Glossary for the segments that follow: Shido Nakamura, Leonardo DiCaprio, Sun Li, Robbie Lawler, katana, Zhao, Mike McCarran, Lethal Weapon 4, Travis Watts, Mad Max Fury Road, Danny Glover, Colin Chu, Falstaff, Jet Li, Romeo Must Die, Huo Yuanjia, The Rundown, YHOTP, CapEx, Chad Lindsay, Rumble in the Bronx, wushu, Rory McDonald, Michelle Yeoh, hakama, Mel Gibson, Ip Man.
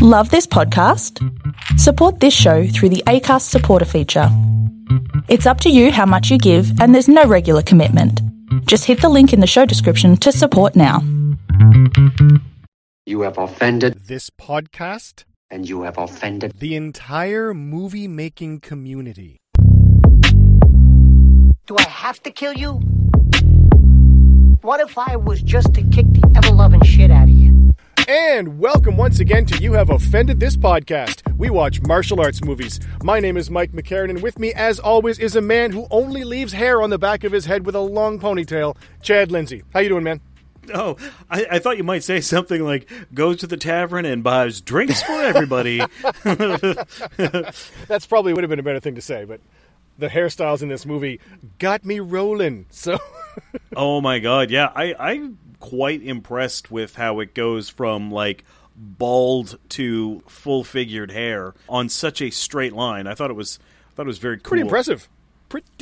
Love this podcast? Support this show through the Acast supporter feature. It's up to you how much you give, and there's no regular commitment. Just hit the link in the show description to support now. You have offended this podcast, and you have offended the entire movie-making community. Do I have to kill you? What if I was just to kick the ever-loving shit out of you? And welcome once again to You Have Offended This Podcast. We watch martial arts movies. My name is Mike McCarran, and with me, as always, is a man who only leaves hair on the back of his head with a long ponytail, Chad Lindsay. How you doing, man? Oh, I thought you might say something like, goes to the tavern and buys drinks for everybody. That's probably would have been a better thing to say, but the hairstyles in this movie got me rolling, so... Oh, my God, yeah. I'm quite impressed with how it goes from, like, bald to full-figured hair on such a straight line. I thought it was very cool. Pretty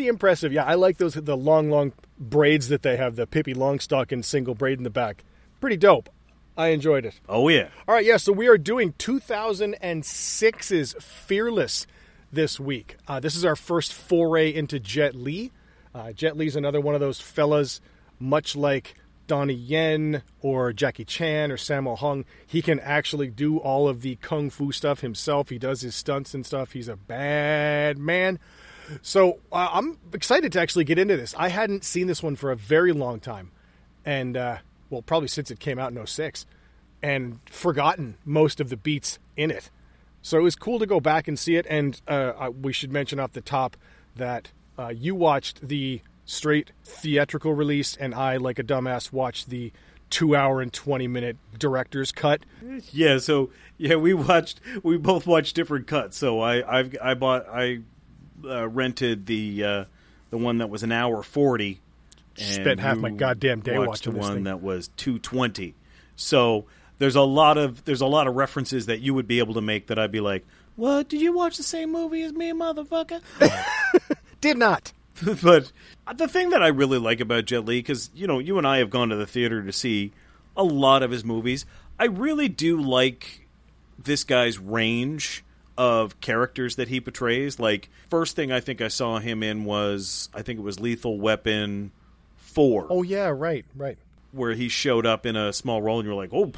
impressive. Yeah, I like the long braids that they have, the Pippi Longstocking single braid in the back. Pretty dope. I enjoyed it. Oh, yeah. All right, yeah, so we are doing 2006's Fearless this week. This is our first foray into Jet Li. Jet Li's another one of those fellas, much like Donnie Yen or Jackie Chan or Sammo Hung. He can actually do all of the kung fu stuff himself. He does his stunts and stuff. He's a bad man. So I'm excited to actually get into this. I hadn't seen this one for a very long time. And, well, probably since it came out in 2006. And forgotten most of the beats in it. So it was cool to go back and see it. And we should mention off the top that... you watched the straight theatrical release, and I, like a dumbass, watched the 2 hour and 20-minute director's cut. Yeah, so we both watched different cuts. So I rented the one that was an hour 40. Spent half my goddamn day watching the one that was 2:20. So there's a lot of references that you would be able to make that I'd be like, "What? Did you watch the same movie as me, motherfucker?" Did not. But the thing that I really like about Jet Li, because, you know, you and I have gone to the theater to see a lot of his movies, I really do like this guy's range of characters that he portrays. Like, first thing I think I saw him in was, I think it was Lethal Weapon 4. Oh, yeah, right. Where he showed up in a small role, and you're like, oh.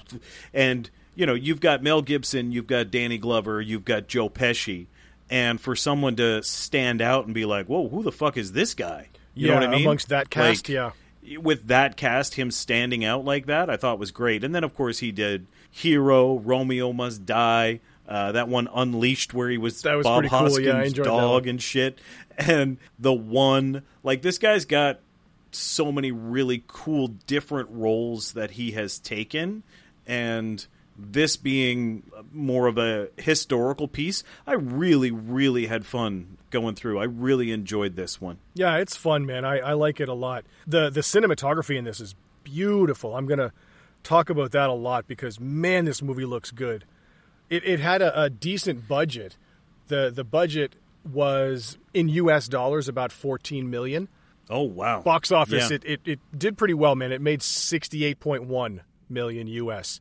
And, you know, you've got Mel Gibson, you've got Danny Glover, you've got Joe Pesci. And for someone to stand out and be like, whoa, who the fuck is this guy? You know what I mean? Amongst that cast, like, yeah. With that cast, him standing out like that, I thought was great. And then, of course, he did Hero, Romeo Must Die, that one Unleashed where he was Bob Hoskins' dog and shit. And the one, like, this guy's got so many really cool different roles that he has taken, and... this being more of a historical piece, I really, really had fun going through. I really enjoyed this one. Yeah, it's fun, man. I like it a lot. The cinematography in this is beautiful. I'm going to talk about that a lot because, man, this movie looks good. It had a decent budget. The budget was, in U.S. dollars, about $14 million. Oh, wow. Box office, it did pretty well, man. It made $68.1 million U.S.,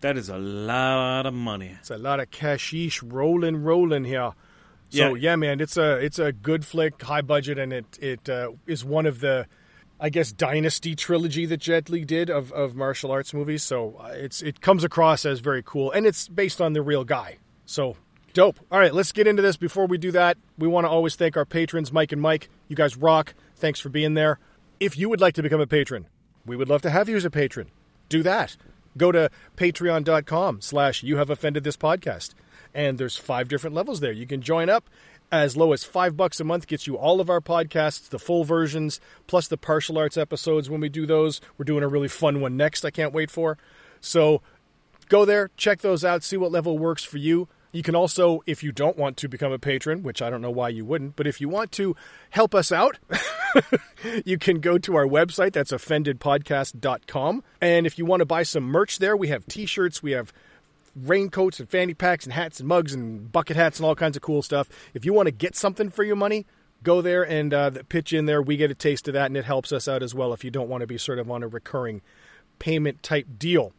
that is a lot of money. It's a lot of cashish rolling here. So, yeah, man, it's a good flick, high budget, and it is one of the, I guess, dynasty trilogy that Jet Li did of martial arts movies. So it comes across as very cool, and it's based on the real guy. So, dope. All right, let's get into this. Before we do that, we want to always thank our patrons, Mike and Mike. You guys rock. Thanks for being there. If you would like to become a patron, we would love to have you as a patron. Do that. Go to patreon.com/ You Have Offended This Podcast. And there's 5 different levels there. You can join up as low as $5 a month. Gets you all of our podcasts, the full versions, plus the partial arts episodes when we do those. We're doing a really fun one next I can't wait for. So go there, check those out, see what level works for you. You can also, if you don't want to become a patron, which I don't know why you wouldn't, but if you want to help us out, you can go to our website. That's offendedpodcast.com. And if you want to buy some merch there, we have T-shirts, we have raincoats and fanny packs and hats and mugs and bucket hats and all kinds of cool stuff. If you want to get something for your money, go there and pitch in there. We get a taste of that, and it helps us out as well if you don't want to be sort of on a recurring payment type deal.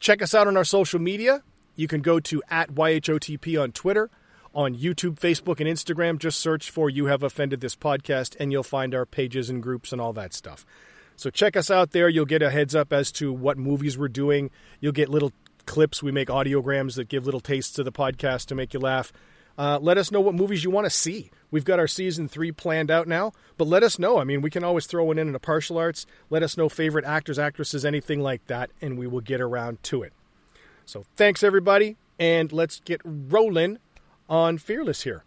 Check us out on our social media. You can go to @YHOTP on Twitter. On YouTube, Facebook, and Instagram, just search for You Have Offended This Podcast, and you'll find our pages and groups and all that stuff. So check us out there. You'll get a heads up as to what movies we're doing. You'll get little clips. We make audiograms that give little tastes of the podcast to make you laugh. Let us know what movies you want to see. We've got our season 3 planned out now, but let us know. I mean, we can always throw one in a martial arts. Let us know favorite actors, actresses, anything like that, and we will get around to it. So thanks, everybody, and let's get rolling on Fearless here.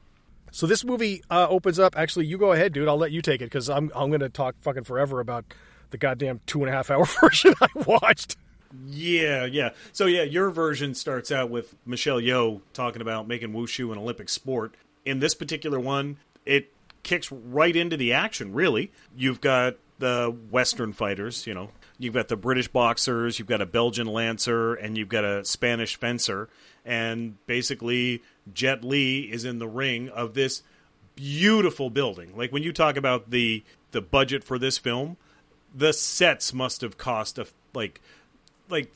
So this movie opens up. Actually, you go ahead, dude. I'll let you take it because I'm going to talk fucking forever about the goddamn 2.5-hour version I watched. Yeah. So yeah, your version starts out with Michelle Yeoh talking about making wushu an Olympic sport. In this particular one, it kicks right into the action, really. You've got the Western fighters, you know. You've got the British boxers, you've got a Belgian lancer, and you've got a Spanish fencer. And basically, Jet Li is in the ring of this beautiful building. Like, when you talk about the budget for this film, the sets must have cost, like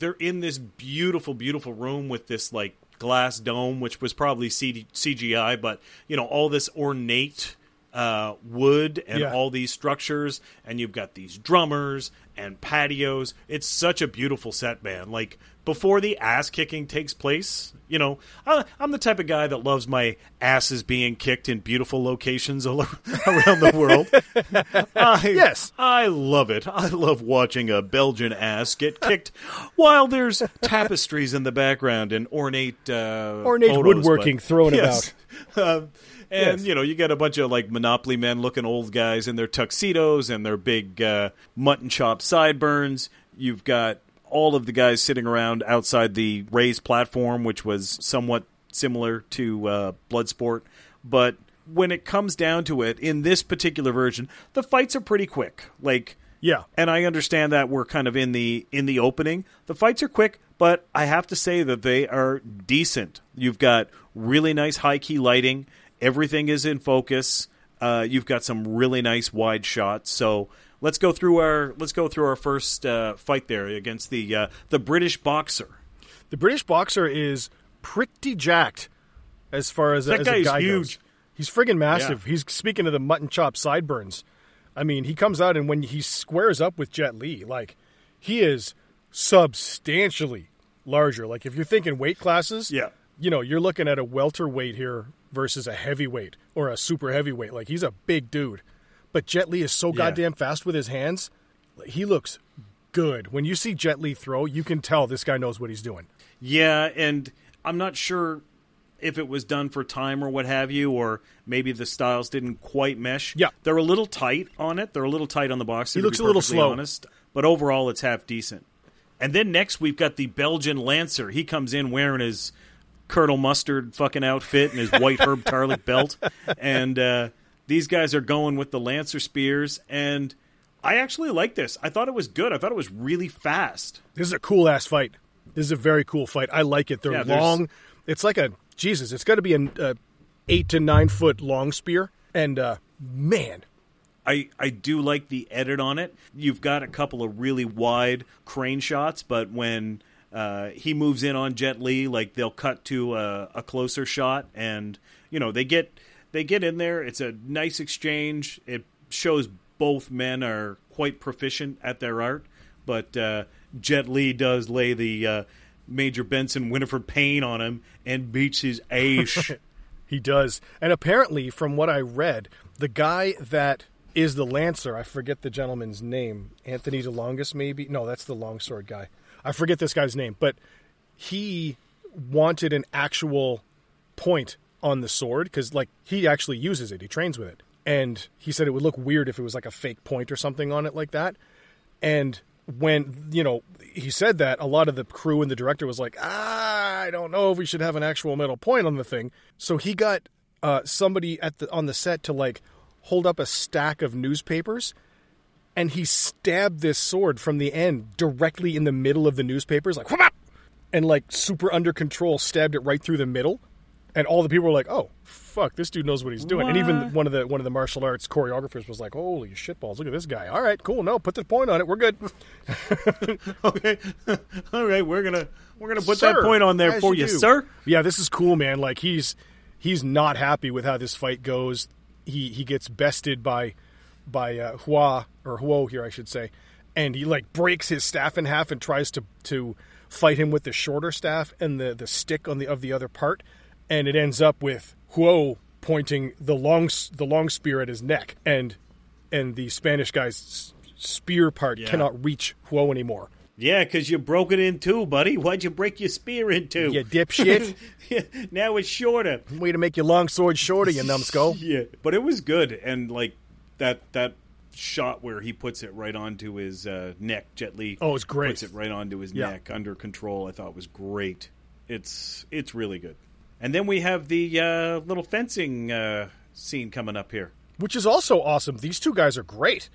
they're in this beautiful, beautiful room with this, like, glass dome, which was probably CGI, but, you know, all this ornate wood and all these structures, and you've got these drummers and patios. It's such a beautiful set, man. Like, before the ass kicking takes place, you know, I'm the type of guy that loves my asses being kicked in beautiful locations all around the world. Yes, I love it. I love watching a Belgian ass get kicked while there's tapestries in the background and ornate photos, woodworking thrown about. And, you know, you got a bunch of, like, Monopoly men looking old guys in their tuxedos and their big mutton chop sideburns. You've got all of the guys sitting around outside the raised platform, which was somewhat similar to Bloodsport. But when it comes down to it, in this particular version, the fights are pretty quick. Like, yeah. And I understand that we're kind of in the opening. The fights are quick, but I have to say that they are decent. You've got really nice high-key lighting. Everything is in focus. You've got some really nice wide shots. So let's go through our first fight there against the British boxer. The British boxer is pretty jacked as far as that guy is huge. Goes. He's friggin' massive. Yeah. He's speaking of the mutton chop sideburns. I mean, he comes out and when he squares up with Jet Li, like he is substantially larger. Like if you're thinking weight classes, you know, you're looking at a welterweight here versus a heavyweight or a super heavyweight. Like, he's a big dude. But Jet Li is so goddamn fast with his hands. He looks good. When you see Jet Li throw, you can tell this guy knows what he's doing. Yeah, and I'm not sure if it was done for time or what have you, or maybe the styles didn't quite mesh. Yeah. They're a little tight on it. They're a little tight on the boxing. He looks a little slow. Honest, but overall, it's half decent. And then next, we've got the Belgian Lancer. He comes in wearing his Colonel Mustard fucking outfit and his white herb tarlet belt. And these guys are going with the Lancer spears. And I actually like this. I thought it was good. I thought it was really fast. This is a cool-ass fight. This is a very cool fight. I like it. They're long. It's like a, Jesus, it's got to be an 8 to 9 foot long spear. And, man. I do like the edit on it. You've got a couple of really wide crane shots, but when he moves in on Jet Li, like they'll cut to a closer shot, and you know they get in there. It's a nice exchange. It shows both men are quite proficient at their art, but Jet Li does lay the Major Benson Winifred Payne on him and beats his ass. He does, and apparently, from what I read, the guy that is the Lancer, I forget the gentleman's name, Anthony DeLongis, maybe. No, that's the longsword guy. I forget this guy's name, but he wanted an actual point on the sword because, like, he actually uses it. He trains with it. And he said it would look weird if it was, like, a fake point or something on it like that. And when, you know, he said that, a lot of the crew and the director was like, I don't know if we should have an actual metal point on the thing. So he got somebody on the set to, like, hold up a stack of newspapers. And he stabbed this sword from the end directly in the middle of the newspapers, like, and like super under control, stabbed it right through the middle. And all the people were like, "Oh, fuck! This dude knows what he's doing." What? And even one of the martial arts choreographers was like, "Holy shitballs! Look at this guy! All right, cool. No, put the point on it. We're good." Okay, all right. We're gonna put that point on there for you, sir. Yeah, this is cool, man. Like he's not happy with how this fight goes. He gets bested by Huo here, I should say, and he like breaks his staff in half and tries to fight him with the shorter staff and the stick of the other part. And it ends up with Huo pointing the long spear at his neck, and the Spanish guy's spear part cannot reach Huo anymore. Yeah, because you broke it in two, buddy. Why'd you break your spear in two? You dipshit. Now it's shorter. Way to make your long sword shorter, you numbskull. Yeah, but it was good, and like that shot where he puts it right onto his neck. Jet Li. Oh, it's great. Puts it right onto his neck under control. I thought was great. It's really good. And then we have the little fencing scene coming up here. Which is also awesome. These two guys are great.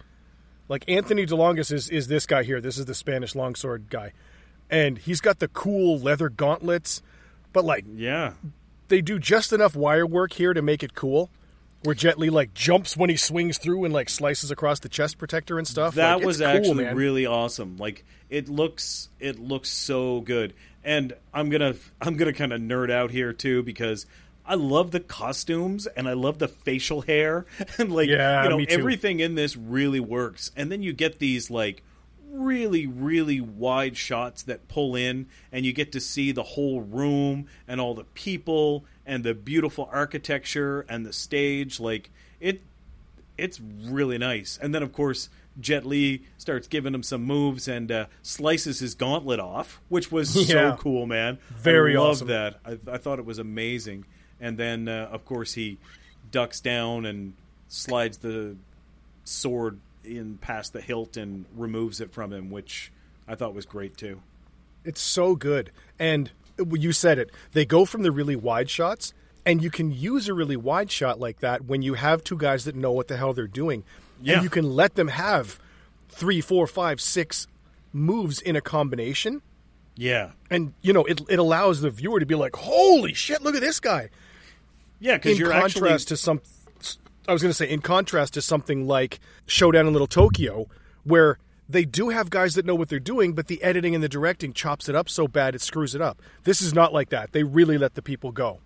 Like, Anthony DeLongis is this guy here. This is the Spanish longsword guy. And he's got the cool leather gauntlets. But, like, they do just enough wire work here to make it cool. Where Jet Li, like, jumps when he swings through and, like, slices across the chest protector and stuff. That was cool, actually, man. Really awesome. Like, it looks so good. And I'm gonna kind of nerd out here too, because I love the costumes and I love the facial hair and everything in this really works. And then you get these like really, really wide shots that pull in, and you get to see the whole room and all the people and the beautiful architecture and the stage. Like it's really nice. And then of course Jet Li starts giving him some moves and slices his gauntlet off, which was so cool, man. Very awesome. I love that. I thought it was amazing. And then, of course, he ducks down and slides the sword in past the hilt and removes it from him, which I thought was great, too. It's so good. And you said it. They go from the really wide shots, and you can use a really wide shot like that when you have two guys that know what the hell they're doing. Yeah. And you can let them have 3, 4, 5, 6 moves in a combination. Yeah. And, you know, it allows the viewer to be like, holy shit, look at this guy. Yeah, because in contrast to something like Showdown in Little Tokyo, where they do have guys that know what they're doing, but the editing and the directing chops it up so bad it screws it up. This is not like that. They really let the people go.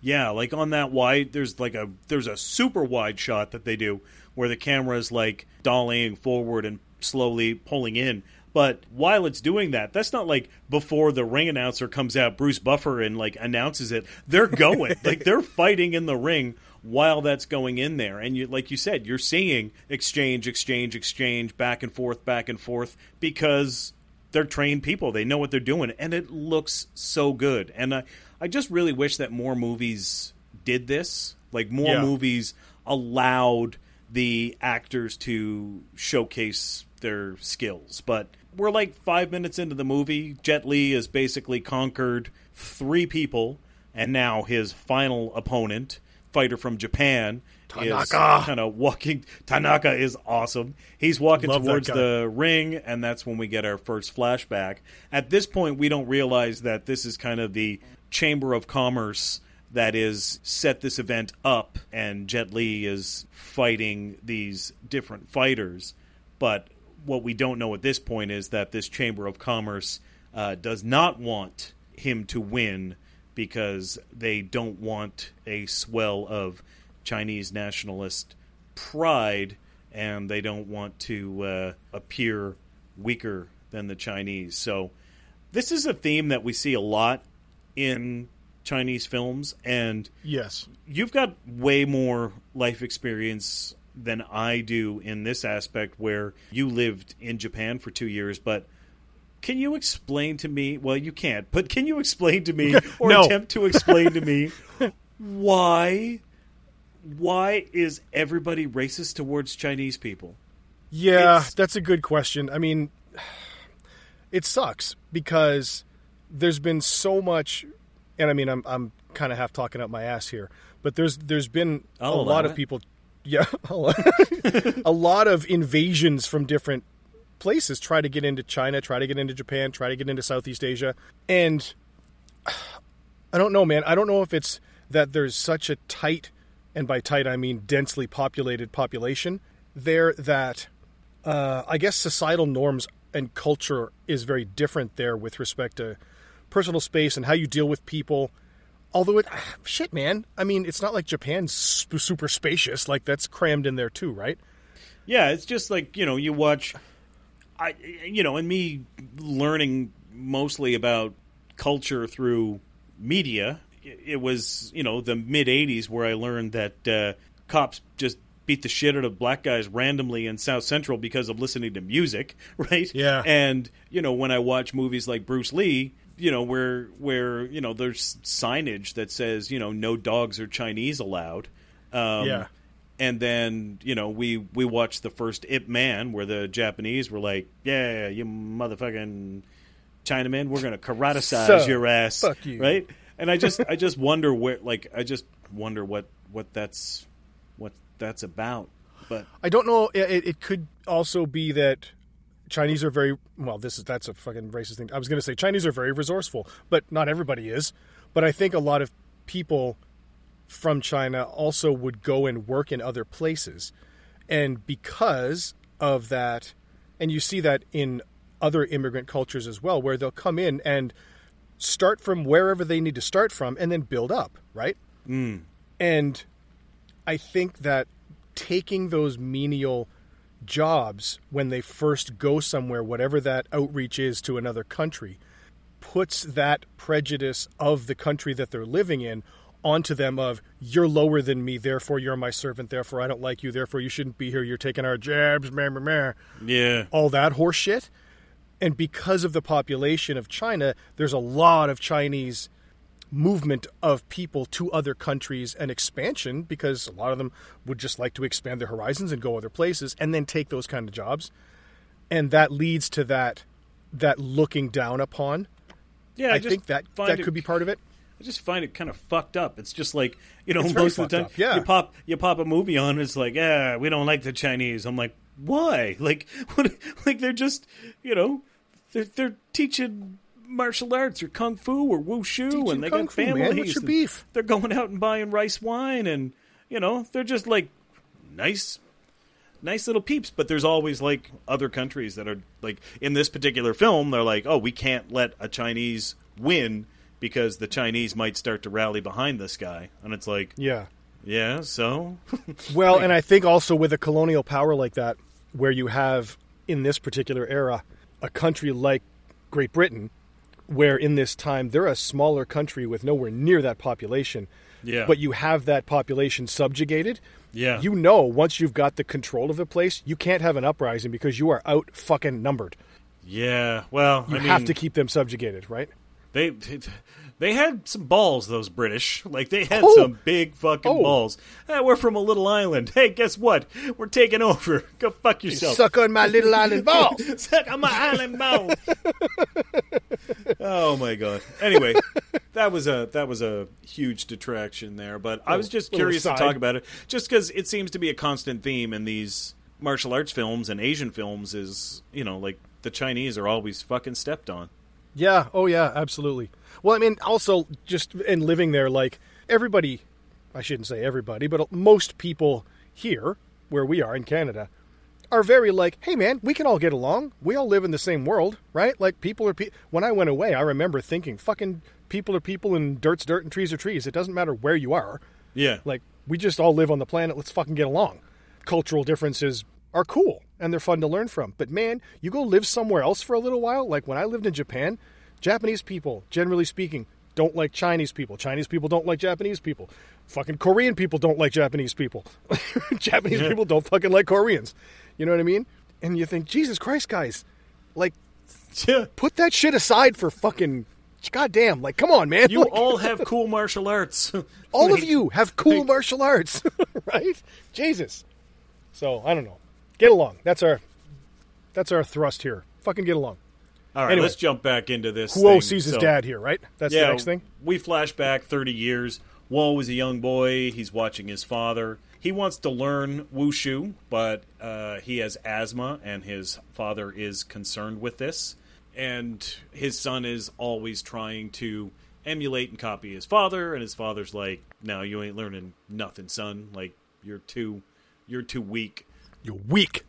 Yeah, like on that wide, there's a super wide shot that they do where the camera is like dollying forward and slowly pulling in. But while it's doing that, that's not like before the ring announcer comes out, Bruce Buffer, and like announces it. They're going like they're fighting in the ring while that's going in there. And you, like you said, you're seeing exchange back and forth because they're trained people. They know what they're doing, and it looks so good. And I just really wish that more movies did this. Like, more movies allowed the actors to showcase their skills. But we're like 5 minutes into the movie. Jet Li has basically conquered 3 people, and now his final opponent, fighter from Japan, Tanaka, is kind of walking. Tanaka is awesome. He's walking towards the ring, and that's when we get our first flashback. At this point, we don't realize that this is kind of the Chamber of Commerce that is set this event up, and Jet Li is fighting these different fighters. But what we don't know at this point is that this Chamber of Commerce does not want him to win because they don't want a swell of Chinese nationalist pride, and they don't want to appear weaker than the Chinese. So this is a theme that we see a lot in Chinese films, and yes, you've got way more life experience than I do in this aspect, where you lived in Japan for 2 years. But can you explain to me, well, you can't, but can you explain to me or attempt to explain to me why is everybody racist towards Chinese people? Yeah, that's a good question. I mean, it sucks because there's been so much, and I mean, I'm kind of half talking out my ass here, but there's been a lot of people, a lot of invasions from different places, try to get into China, try to get into Japan, try to get into Southeast Asia, and I don't know, man. I don't know if it's that there's such a tight, and by tight I mean densely populated population there, that I guess societal norms and culture is very different there with respect to personal space and how you deal with people. Although I mean, it's not like Japan's super spacious. Like, that's crammed in there too, right? Yeah, it's just like, you know, you watch, and me learning mostly about culture through media, it was, the mid-'80s where I learned that cops just beat the shit out of black guys randomly in South Central because of listening to music, right? Yeah. And, when I watch movies like Bruce Lee, where there's signage that says, no dogs or Chinese allowed. Yeah. And then, we watched the first Ip Man where the Japanese were like, yeah, you motherfucking Chinaman, we're going to karate-size your ass. Fuck you. Right? And I just wonder where, what that's about. But I don't know. It could also be that Chinese are very, that's a fucking racist thing. I was going to say Chinese are very resourceful, but not everybody is. But I think a lot of people from China also would go and work in other places. And because of that, and you see that in other immigrant cultures as well, where they'll come in and start from wherever they need to start from and then build up, right? Mm. And I think that taking those menial jobs when they first go somewhere, whatever that outreach is to another country, puts that prejudice of the country that they're living in onto them of, you're lower than me, therefore you're my servant, therefore I don't like you, therefore you shouldn't be here, you're taking our jabs, yeah, all that horse shit. And because of the population of China, there's a lot of Chinese movement of people to other countries and expansion, because a lot of them would just like to expand their horizons and go other places and then take those kind of jobs. And that leads to that looking down upon. Yeah, I think that could be part of it. I just find it kind of fucked up. It's just like, most of the time, yeah, you pop a movie on and it's like, yeah, we don't like the Chinese. I'm like, why? Like, what? Like, they're just, they're teaching martial arts or kung fu or wushu, and they got families. Man, what's your beef? They're going out and buying rice wine, and they're just like nice little peeps. But there's always like other countries that are like, in this particular film, they're like, oh, we can't let a Chinese win because the Chinese might start to rally behind this guy, and it's like, yeah, so well, and I think also with a colonial power like that, where you have in this particular era a country like Great Britain, where in this time they're a smaller country with nowhere near that population, but you have that population subjugated, once you've got the control of the place, you can't have an uprising because you are out fucking numbered. You have to keep them subjugated, right? They had some balls, those British. Like, they had some big fucking balls. Hey, we're from a little island. Hey, guess what? We're taking over. Go fuck yourself. You suck on my little island ball. Suck on my island ball. Oh my god. Anyway, that was a huge detraction there. But I was just curious to talk about it, just because it seems to be a constant theme in these martial arts films and Asian films is, like, the Chinese are always fucking stepped on. Yeah. Oh, yeah, absolutely. Well, I mean, also just in living there, like, everybody, I shouldn't say everybody, but most people here where we are in Canada are very like, hey, man, we can all get along. We all live in the same world, right? Like, people are people. When I went away, I remember thinking, fucking people are people and dirt's dirt and trees are trees. It doesn't matter where you are. Yeah. Like, we just all live on the planet. Let's fucking get along. Cultural differences are cool and they're fun to learn from. But man, you go live somewhere else for a little while. Like, when I lived in Japan, Japanese people, generally speaking, don't like Chinese people. Chinese people don't like Japanese people. Fucking Korean people don't like Japanese people. Japanese people don't fucking like Koreans. You know what I mean? And you think, Jesus Christ, guys, like, put that shit aside for fucking goddamn. Like, come on, man. You all have cool martial arts. All of you have cool martial arts, right? Jesus. So, I don't know. Get along. That's our thrust here. Fucking get along. All right, anyway, let's jump back into this. Huo sees his dad here, right? That's the next thing? We flash back 30 years. Huo was a young boy. He's watching his father. He wants to learn wushu, but he has asthma, and his father is concerned with this. And his son is always trying to emulate and copy his father, and his father's like, no, you ain't learning nothing, son. Like, you're too weak. You're weak.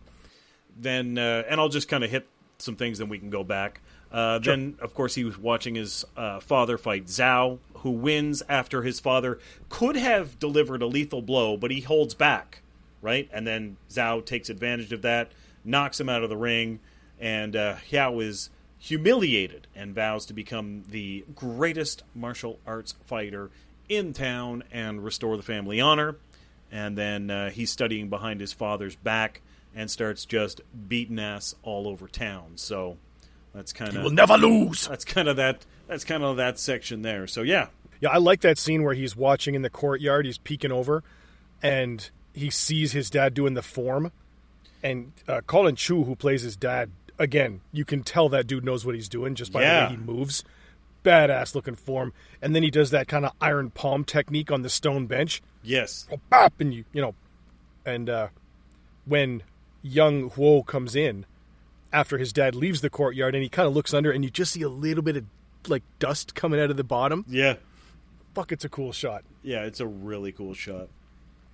Then, and I'll just kind of hit some things, then we can go back. Sure. Then, of course, he was watching his father fight Zhao, who wins after his father could have delivered a lethal blow, but he holds back, right? And then Zhao takes advantage of that, knocks him out of the ring, and Hao is humiliated and vows to become the greatest martial arts fighter in town and restore the family honor. And then he's studying behind his father's back and starts just beating ass all over town. So that's kind of... You will never lose! That's kind of that section there. So, yeah. Yeah, I like that scene where he's watching in the courtyard. He's peeking over, and he sees his dad doing the form. And Colin Chu, who plays his dad, again, you can tell that dude knows what he's doing just by the way he moves. Badass looking form. And then he does that kind of iron palm technique on the stone bench. Yes. Oh, bop! And you know... And when young Huo comes in, after his dad leaves the courtyard, and he kind of looks under, and you just see a little bit of, like, dust coming out of the bottom. Yeah. Fuck, it's a cool shot. Yeah, it's a really cool shot.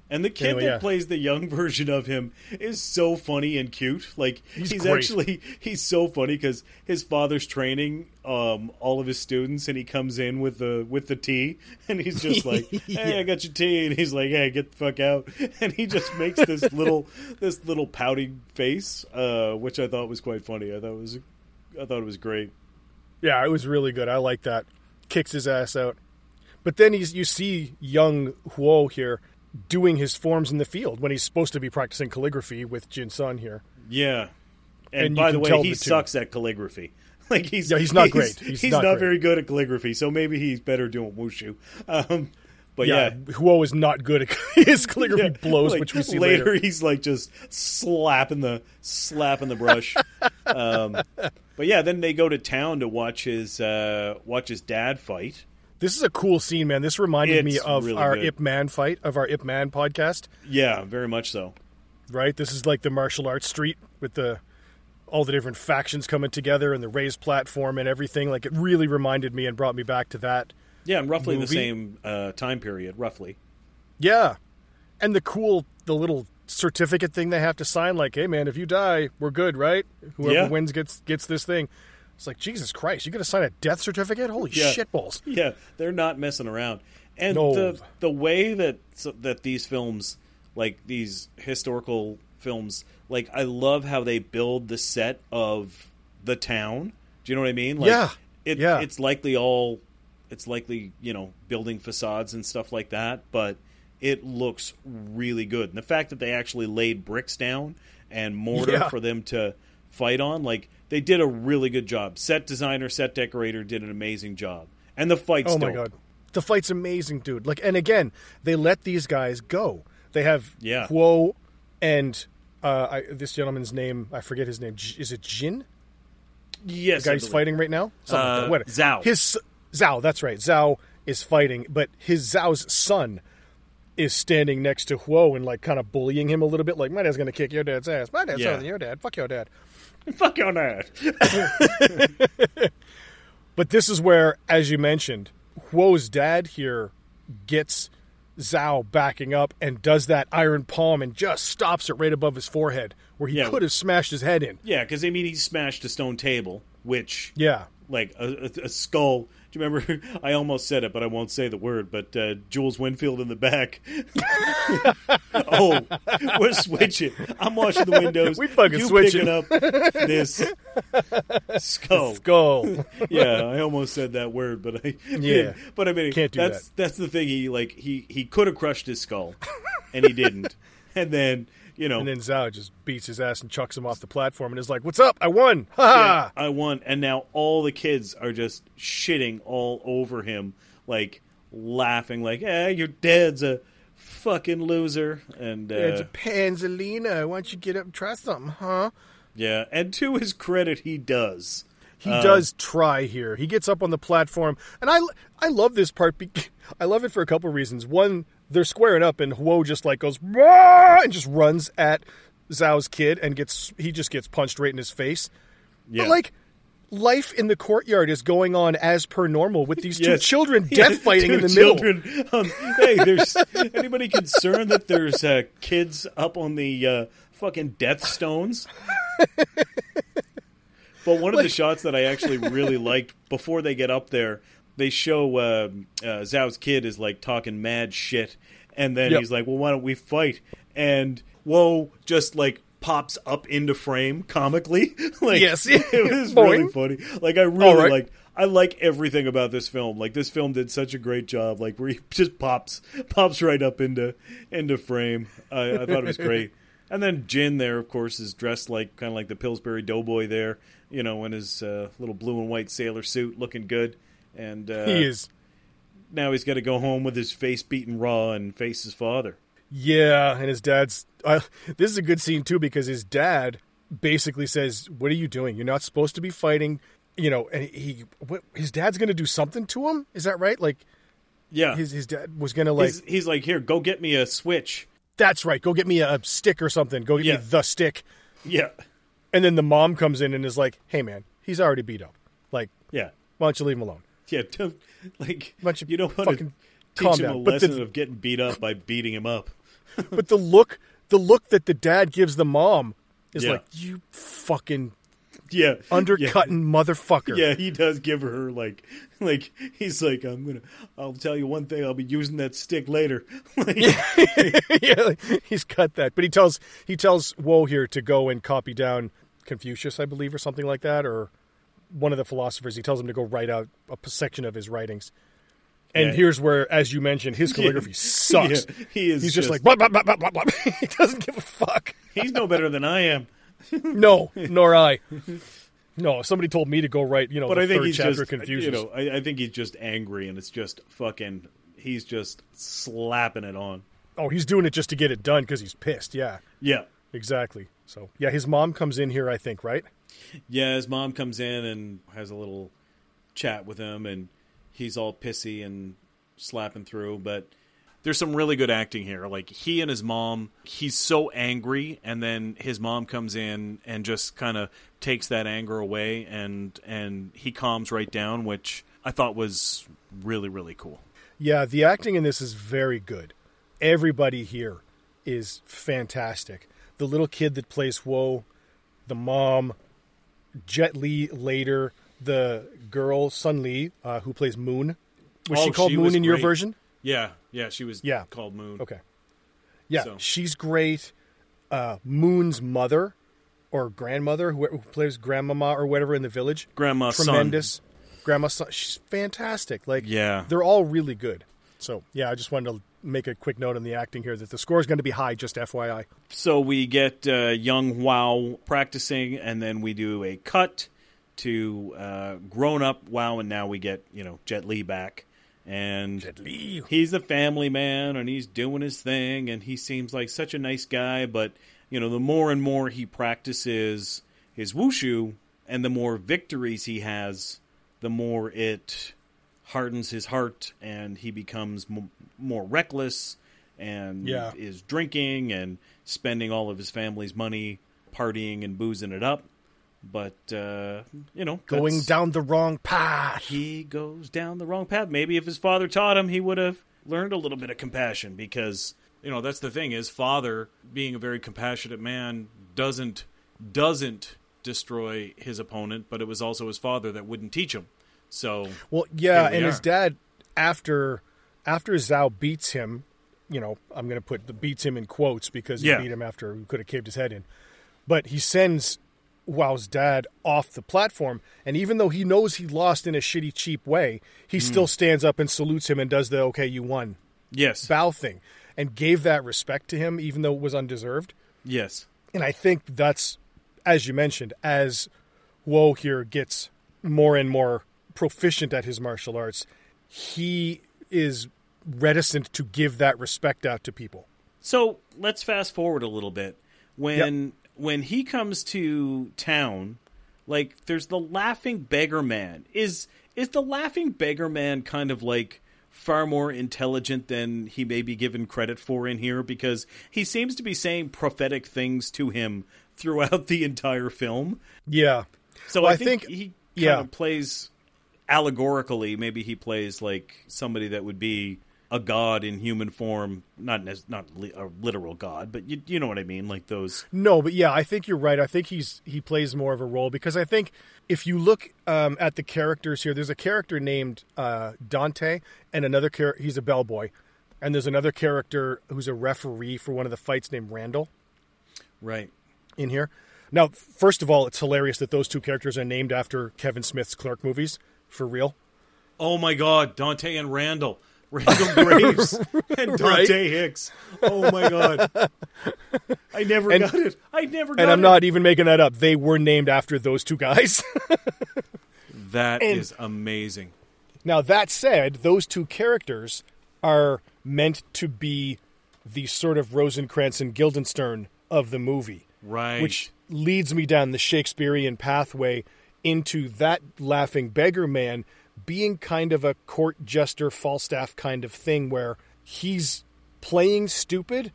And the kid that plays the young version of him is so funny and cute. Like, he's so funny because his father's training all of his students, and he comes in with the tea, and he's just like, hey, yeah. I got your tea. And he's like, hey, get the fuck out. And he just makes this little pouting face, which I thought was quite funny. I thought it was great. Yeah, it was really good. I like that. Kicks his ass out. But then you see young Huo here doing his forms in the field when he's supposed to be practicing calligraphy with Jin Sun here. Yeah. And by the way, he sucks at calligraphy. Like he's not great. He's not very good at calligraphy, so maybe he's better doing wushu. But yeah. Huo is not good at his calligraphy blows, like, which we see later. He's like just slapping the brush. But yeah, then they go to town to watch his dad fight. This is a cool scene, man. This reminded me of our Ip Man fight, of our Ip Man podcast. Yeah, very much so. Right? This is like the martial arts street with all the different factions coming together and the raised platform and everything. Like, it really reminded me and brought me back to that. Yeah, and roughly the same time period, roughly. Yeah. And the little certificate thing they have to sign, like, hey, man, if you die, we're good, right? Whoever wins gets this thing. It's like, Jesus Christ, you got to sign a death certificate? Holy shitballs. Yeah, they're not messing around. And the way that these films, like these historical films, like, I love how they build the set of the town. Do you know what I mean? Like, It's likely, you know, building facades and stuff like that, but it looks really good. And the fact that they actually laid bricks down and mortar for them to fight on, like, they did a really good job. Set designer, set decorator did an amazing job. And the fight's dope. Oh, my God. The fight's amazing, dude. Like, and again, they let these guys go. They have Huo and this gentleman's name, I forget his name. Is it Jin? Yes. The guy he's fighting right now? Like Zhao. Zhao, that's right. Zhao is fighting, but Zhao's son is standing next to Huo and, like, kind of bullying him a little bit. Like, my dad's going to kick your dad's ass. My dad's better than your dad. Fuck your dad. Fuck your nerd. But this is where, as you mentioned, Huo's dad here gets Zhao backing up and does that iron palm and just stops it right above his forehead where he could have smashed his head in. Yeah, because, I mean, he smashed a stone table, which, like a skull. Do you remember? I almost said it, but I won't say the word, but Jules Winfield in the back. Oh, we're switching. I'm washing the windows. We fucking switching. You picking up this skull. Skull. Yeah, I almost said that word, but I mean, can't do that. That's the thing. He could have crushed his skull, and he didn't. And then, you know. And then Zhao just beats his ass and chucks him off the platform and is like, what's up? I won. Ha-ha! Yeah, I won. And now all the kids are just shitting all over him, like, laughing, like, hey, your dad's a fucking loser. And it's a Panzolino. Why don't you get up and try something, huh? Yeah, and to his credit, he does. He does try here. He gets up on the platform. And I love this part. I love it for a couple reasons. One, they're squaring up, and Huo just, like, goes, "Wah!" and just runs at Zhao's kid, and he just gets punched right in his face. Yeah. But, like, life in the courtyard is going on as per normal with these two children death fighting in the middle. Hey, there's anybody concerned that there's kids up on the fucking death stones? But one of the shots that I actually really liked before they get up there, they show Zhao's kid is like talking mad shit. And then he's like, well, why don't we fight? And Woe just like pops up into frame comically. Like, yes. It was really funny. Like, I really I like everything about this film. Like, this film did such a great job. Like, where he just pops right up into frame. I thought it was great. And then Jin there, of course, is dressed like kind of like the Pillsbury Doughboy there, you know, in his little blue and white sailor suit, looking good. And he is. Now he's got to go home with his face beaten raw and face his father. Yeah, and his dad's... this is a good scene, too, because his dad basically says, what are you doing? You're not supposed to be fighting. You know, and his dad's going to do something to him? Is that right? Like, yeah. His dad was going to, like... He's like, here, go get me a switch. That's right. Go get me a stick or something. Go get me the stick. Yeah. And then the mom comes in and is like, hey, man, he's already beat up. Like, yeah, why don't you leave him alone? Yeah, you don't want to teach him a lesson of getting beat up by beating him up. But the look that the dad gives the mom is like, you fucking undercutting motherfucker. Yeah, he does give her like he's like, I'll tell you one thing, I'll be using that stick later. He's cut that. But he tells Woe here to go and copy down Confucius, I believe, or something like that, or one of the philosophers. He tells him to go write out a section of his writings. And here's where, as you mentioned, his calligraphy sucks. Yeah. He's just like, blah, blah, blah, blah, blah, blah. He doesn't give a fuck. He's no better than I am. No, nor I. No, if somebody told me to go write, you know, but the third chapter of Confucius. You know, I think he's just angry, and it's just fucking, he's just slapping it on. Oh, he's doing it just to get it done because he's pissed, yeah. Yeah. Exactly. So, yeah, his mom comes in here, I think, right? Yeah, his mom comes in and has a little chat with him, and he's all pissy and slapping through. But there's some really good acting here. Like, he and his mom, he's so angry, and then his mom comes in and just kind of takes that anger away, and he calms right down, which I thought was really, really cool. Yeah, the acting in this is very good. Everybody here is fantastic. The little kid that plays Woe, the mom, Jet Li later, the girl Sun Li, who plays Moon. Was she called Moon in your version? Yeah, she was called Moon. Okay. Yeah, so she's great. Moon's mother or grandmother, who plays Grandmama or whatever in the village. Grandma Sun. Tremendous. Grandma Sun. She's fantastic. Like, they're all really good. So, yeah, I just wanted to make a quick note on the acting here that the score is going to be high, just FYI. So we get young Wow practicing, and then we do a cut to grown-up Wow, and now we get, you know, Jet Li back. And Jet Li, he's the family man, and he's doing his thing, and he seems like such a nice guy, but, you know, the more and more he practices his wushu, and the more victories he has, the more it hardens his heart, and he becomes more reckless, and is drinking and spending all of his family's money partying and boozing it up. But, you know, going down the wrong path. He goes down the wrong path. Maybe if his father taught him, he would have learned a little bit of compassion, because, you know, that's the thing, is father, being a very compassionate man, doesn't destroy his opponent, but it was also his father that wouldn't teach him. So, well, yeah, and his dad, after Zhao beats him, you know, I'm going to put the beats him in quotes because he beat him after he could have caved his head in. But he sends Wao's dad off the platform, and even though he knows he lost in a shitty, cheap way, he still stands up and salutes him and does the okay, you won, bow thing, and gave that respect to him, even though it was undeserved. Yes. And I think that's, as you mentioned, as Woe here gets more and more proficient at his martial arts, he is reticent to give that respect out to people. So let's fast forward a little bit. When he comes to town, like, there's the laughing beggar man. Is the laughing beggar man kind of like far more intelligent than he may be given credit for in here? Because he seems to be saying prophetic things to him throughout the entire film. Yeah. So I think he kind of plays allegorically. Maybe he plays like somebody that would be a god in human form, not a literal god, but you know what I mean, like those. No, but yeah, I think you're right. I think he plays more of a role, because I think if you look at the characters here, there's a character named Dante, and another character, he's a bellboy, and there's another character who's a referee for one of the fights named Randall. Right. In here. Now, first of all, it's hilarious that those two characters are named after Kevin Smith's Clerk movies, for real. Oh my God, Dante and Randall. Randall Graves and Dante Hicks. Oh, my God. I never got it. And I'm not even making that up. They were named after those two guys. That is amazing. Now, that said, those two characters are meant to be the sort of Rosencrantz and Guildenstern of the movie. Right. Which leads me down the Shakespearean pathway into that laughing beggar man being kind of a court jester Falstaff kind of thing, where he's playing stupid,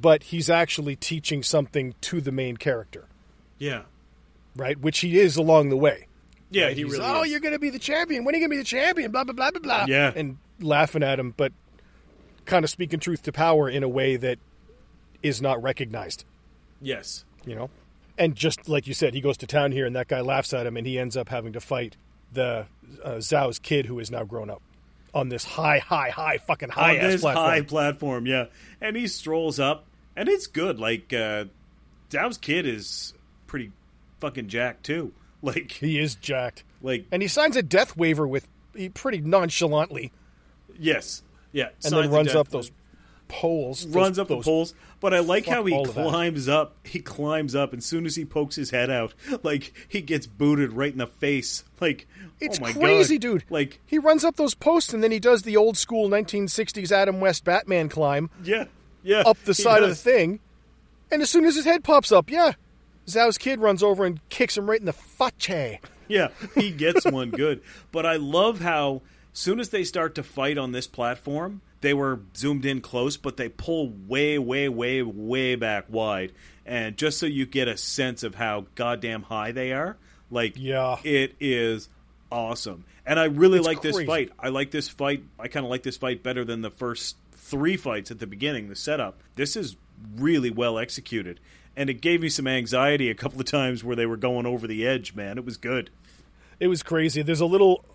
but he's actually teaching something to the main character. Yeah. Right? Which he is along the way. Yeah, right? He really is. Oh, you're going to be the champion. When are you going to be the champion? Blah, blah, blah, blah, blah. Yeah. And laughing at him, but kind of speaking truth to power in a way that is not recognized. Yes. You know? And just like you said, he goes to town here and that guy laughs at him and he ends up having to fight the Zhao's kid, who is now grown up, on this high platform. Yeah. And he strolls up, and it's good. Like, Zhao's kid is pretty fucking jacked too. Like, he is jacked. Like, and he signs a death waiver pretty nonchalantly. Yes. Yeah. And then runs up those poles. But I like how he climbs up. He climbs up, and as soon as he pokes his head out, like, he gets booted right in the face. Like, it's crazy, dude. Like, he runs up those posts, and then he does the old school 1960s Adam West Batman climb. Yeah, yeah. Up the side of the thing, and as soon as his head pops up, Zhao's kid runs over and kicks him right in the face. Yeah, he gets one good. But I love how as soon as they start to fight on this platform, they were zoomed in close, but they pull way, way, way, way back wide. And just so you get a sense of how goddamn high they are, like, it is awesome. And I really this fight. I like this fight. I kind of like this fight better than the first three fights at the beginning, the setup. This is really well executed. And it gave me some anxiety a couple of times where they were going over the edge, man. It was good. It was crazy. There's a little...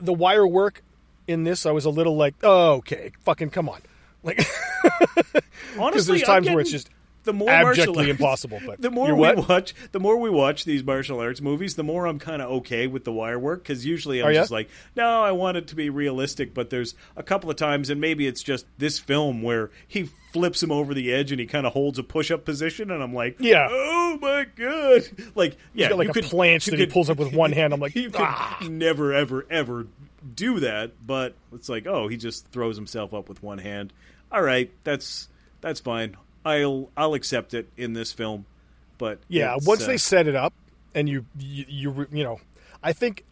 the wire work... in this, I was a little like, oh, okay, fucking come on. Like, honestly, there's times where it's just the more abjectly impossible. But the more we watch these martial arts movies, the more I'm kind of okay with the wire work, because usually I'm just like, no, I want it to be realistic. But there's a couple of times, and maybe it's just this film, where he flips him over the edge and he kind of holds a push-up position, and I'm like, oh my God. Like, yeah, he's got like a planche that he pulls up with one hand. I'm like, you could never, ever, ever do that, but it's like, oh, he just throws himself up with one hand. All right, that's fine. I'll accept it in this film. But yeah, once they set it up, and you know, I think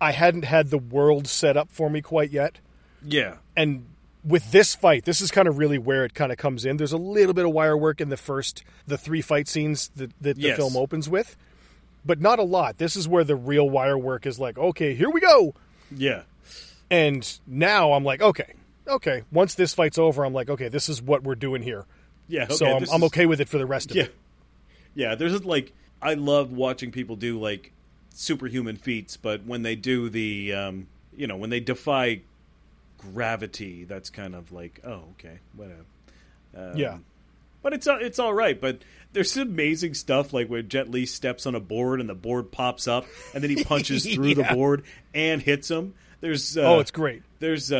I hadn't had the world set up for me quite yet. Yeah. And with this fight, this is kind of really where it kind of comes in. There's a little bit of wire work in the three fight scenes that the film opens with, but not a lot. This is where the real wire work is like, okay, here we go. Yeah. And now I'm like, okay. Once this fight's over, I'm like, okay, this is what we're doing here. Yeah. Okay, so I'm okay with it for the rest of it. Yeah. There's like, I love watching people do like superhuman feats, but when they do the, you know, when they defy gravity, that's kind of like, oh, okay, whatever. Yeah. But it's all right. But there's some amazing stuff, like where Jet Li steps on a board and the board pops up, and then he punches through the board and hits him. There's it's great. There's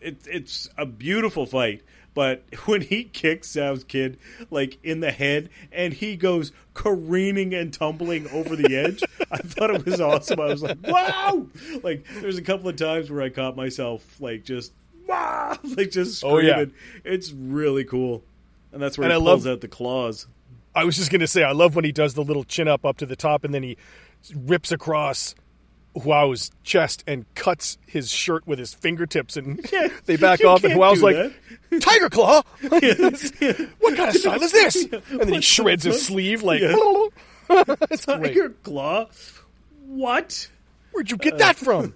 it's a beautiful fight. But when he kicks Zhao's kid like in the head and he goes careening and tumbling over the edge, I thought it was awesome. I was like, wow! Like, there's a couple of times where I caught myself like just wow, like just screaming. Oh, yeah. It's really cool. And that's where he pulls out the claws. I was just going to say, I love when he does the little chin up to the top, and then he rips across Huao's chest and cuts his shirt with his fingertips, and they back off, and Huao's like, Tiger Claw? What kind of style is this? And then he shreds his sleeve like, It's Tiger Claw? What? Where'd you get that from?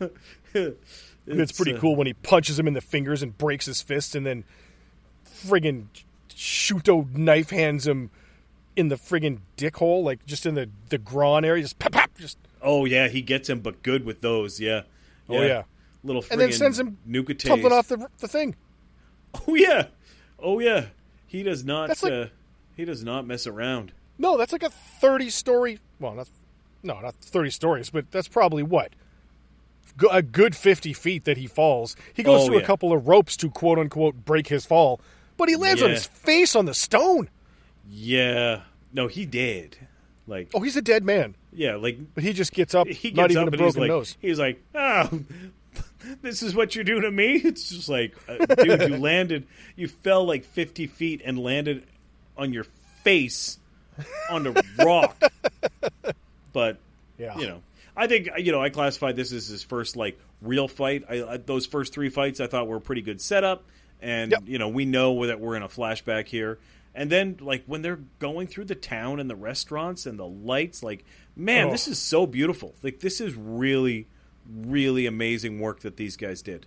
It's pretty cool when he punches him in the fingers and breaks his fist, and then friggin' Shuto knife hands him in the friggin' dick hole, like just in the groin area, just pop, pop, just. Oh yeah, he gets him, but good with those, yeah. Yeah. Oh yeah, little friggin' and then sends him tumbling off the thing. Oh yeah. He does not. Like, he does not mess around. No, that's like a 30-story. Well, not 30 stories, but that's probably what? A good 50 feet that he falls. He goes through a couple of ropes to quote-unquote break his fall, but he lands on his face on the stone. Yeah. No, he did. Like, oh, he's a dead man. Yeah, like... But he just gets up, not even a broken nose. He's like, oh, this is what you do to me? It's just like, dude, you fell like 50 feet and landed on your face on a rock. But, you know, I think, you know, I classify this as his first, like, real fight. Those first three fights I thought were a pretty good setup. And, you know, we know that we're in a flashback here. And then, like, when they're going through the town and the restaurants and the lights, like, man, this is so beautiful. Like, this is really, really amazing work that these guys did.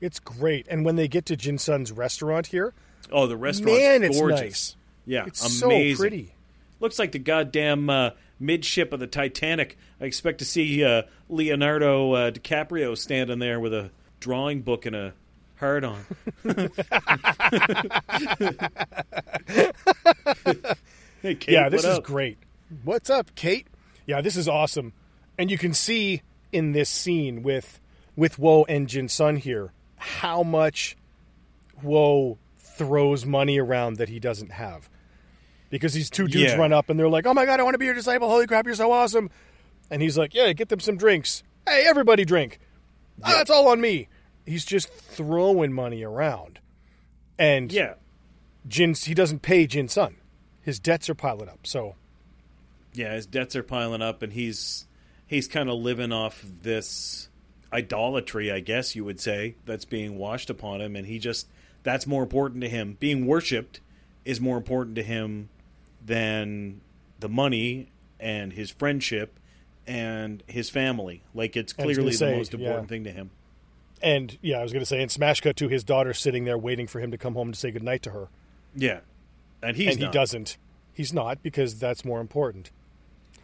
It's great. And when they get to Jin Sun's restaurant here. Oh, the restaurant's gorgeous. Nice. Yeah, it's amazing. So pretty. Looks like the goddamn... midship of the Titanic. I expect to see Leonardo DiCaprio standing there with a drawing book and a hard on. Hey, Kate, this is great. What's up, Kate? Yeah, this is awesome. And you can see in this scene with Huo and Jin Sun here how much Huo throws money around that he doesn't have. Because these two dudes run up and they're like, oh my God, I want to be your disciple. Holy crap, you're so awesome. And he's like, yeah, get them some drinks. Hey, everybody drink. Yeah. That's all on me. He's just throwing money around. And he doesn't pay Jin Sun. His debts are piling up. So yeah, his debts are piling up and he's kind of living off this idolatry, I guess you would say, that's being washed upon him. And that's more important to him. Being worshipped is more important to him than the money and his friendship and his family. Like, it's clearly the most important thing to him. And, I was going to say, and smash cut to his daughter sitting there waiting for him to come home to say goodnight to her. Yeah. And he doesn't. He's not, because that's more important.